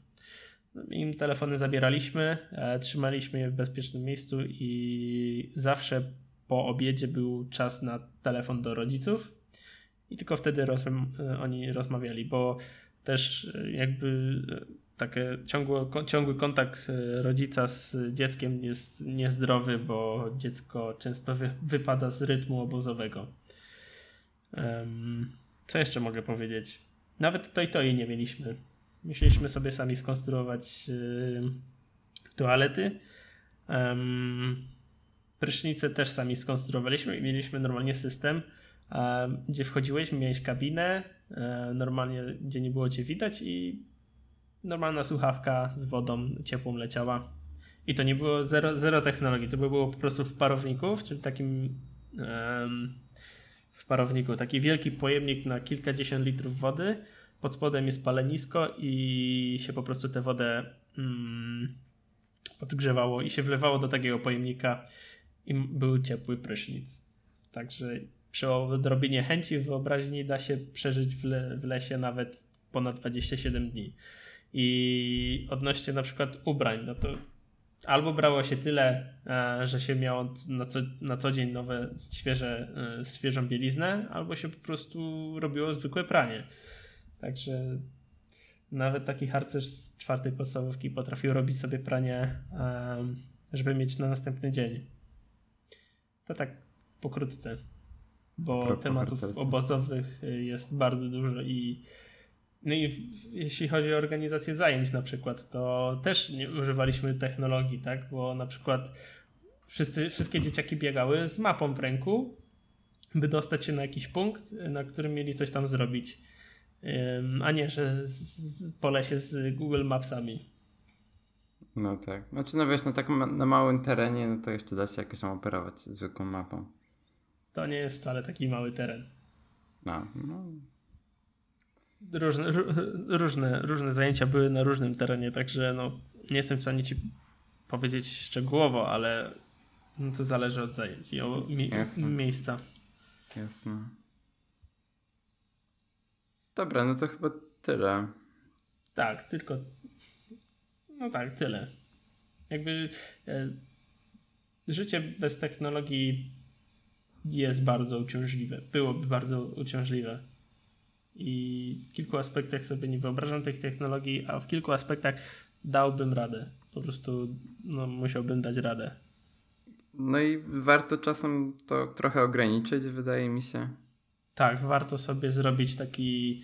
Im telefony zabieraliśmy, e, trzymaliśmy je w bezpiecznym miejscu i zawsze po obiedzie był czas na telefon do rodziców i tylko wtedy roz, e, oni rozmawiali, bo też e, jakby e, takie ciągły, ko, ciągły kontakt e, rodzica z dzieckiem jest niezdrowy, bo dziecko często wy, wypada z rytmu obozowego. Um, co jeszcze mogę powiedzieć? Nawet to i to jej nie mieliśmy. Musieliśmy sobie sami skonstruować yy, toalety. Um, prysznice też sami skonstruowaliśmy i mieliśmy normalnie system, a, gdzie wchodziłeś, miałeś kabinę, e, normalnie, gdzie nie było cię widać i normalna słuchawka z wodą ciepłą leciała. I to nie było zero, zero technologii, to było po prostu w parowniku, czyli takim um, w parowniku, taki wielki pojemnik na kilkadziesiąt litrów wody. Pod spodem jest palenisko i się po prostu tę wodę mm, odgrzewało i się wlewało do takiego pojemnika i był ciepły prysznic. Także przy odrobinie chęci, wyobraźni da się przeżyć w, le- w lesie nawet ponad dwadzieścia siedem dni. I odnośnie na przykład ubrań, no to albo brało się tyle, że się miało na co, na co dzień nowe, świeże, świeżą bieliznę, albo się po prostu robiło zwykłe pranie. Także nawet taki harcerz z czwartej podstawówki potrafił robić sobie pranie, żeby mieć na następny dzień. To tak pokrótce, bo Pro, tematów pokrótce. Obozowych jest bardzo dużo i, no i jeśli chodzi o organizację zajęć na przykład, to też nie używaliśmy technologii, tak? Bo na przykład wszyscy, wszystkie dzieciaki biegały z mapą w ręku, by dostać się na jakiś punkt, na którym mieli coś tam zrobić. A nie, że z, z, pole się z Google Mapsami. No tak. Znaczy no wiesz, no tak ma, na małym terenie no to jeszcze da się jakoś tam operować zwykłą mapą. To nie jest wcale taki mały teren. No. no. różne, różne, różne zajęcia były na różnym terenie, także no, nie jestem w stanie ci powiedzieć szczegółowo, ale no, to zależy od zajęć i od mi- Jasne. miejsca. Jasne. Dobra, no to chyba tyle. Tak, tylko... No tak, tyle. Jakby e, życie bez technologii jest bardzo uciążliwe. Byłoby bardzo uciążliwe. I w kilku aspektach sobie nie wyobrażam tych technologii, a w kilku aspektach dałbym radę. Po prostu no, musiałbym dać radę. No i warto czasem to trochę ograniczyć, wydaje mi się. Tak, warto sobie zrobić taki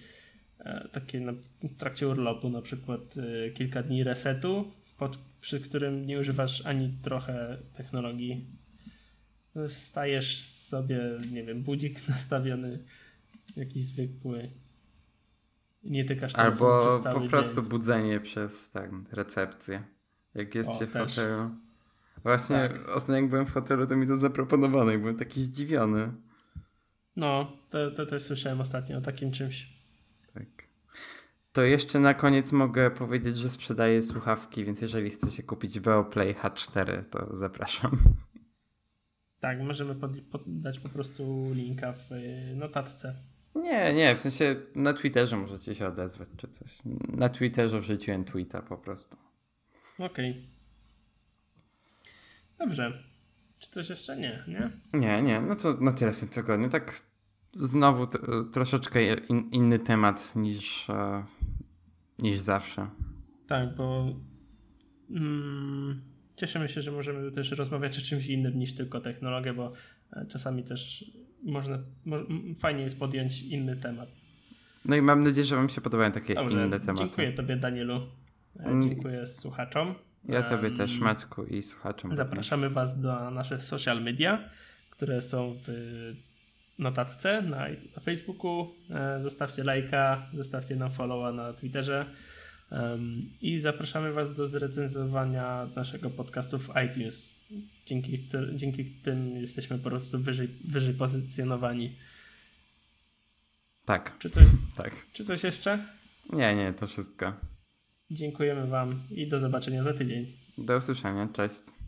takie na, w trakcie urlopu na przykład y, kilka dni resetu, pod, przy którym nie używasz ani trochę technologii. Stajesz sobie, nie wiem, budzik nastawiony, jakiś zwykły. Nie tykasz tam przez cały po prostu dzień. Budzenie przez tak, recepcję. Jak jest o, się w też. hotelu. Właśnie tak. Ostatnio jak byłem w hotelu, to mi to zaproponowano i byłem taki zdziwiony. No, to, to też słyszałem ostatnio o takim czymś. Tak. To jeszcze na koniec mogę powiedzieć, że sprzedaję słuchawki, więc jeżeli chcecie kupić Beoplay H cztery, to zapraszam. Tak, możemy pod, podać po prostu linka w notatce. Nie, nie, w sensie na Twitterze możecie się odezwać czy coś. Na Twitterze wrzuciłem tweeta po prostu. Okej. Okay. Dobrze. Czy coś jeszcze nie, nie? Nie, nie, no to no tyle w tym tygodniu. Tak znowu t- troszeczkę in, inny temat niż, e, niż zawsze. Tak, bo mm, cieszymy się, że możemy też rozmawiać o czymś innym niż tylko technologię, bo czasami też można, mo- fajnie jest podjąć inny temat. No i mam nadzieję, że wam się podobają takie Dobrze, inne tematy. Dziękuję tobie, Danielu. Dziękuję słuchaczom. Ja tobie też, Maćku, i słuchaczom. Zapraszamy również was do naszych social media, które są w notatce na, na Facebooku. Zostawcie lajka, zostawcie nam followa na Twitterze um, i zapraszamy was do zrecenzowania naszego podcastu w iTunes. Dzięki, dzięki tym jesteśmy po prostu wyżej, wyżej pozycjonowani. Tak. Czy coś, tak. Czy coś jeszcze? Nie, nie, to wszystko. Dziękujemy wam i do zobaczenia za tydzień. Do usłyszenia, cześć.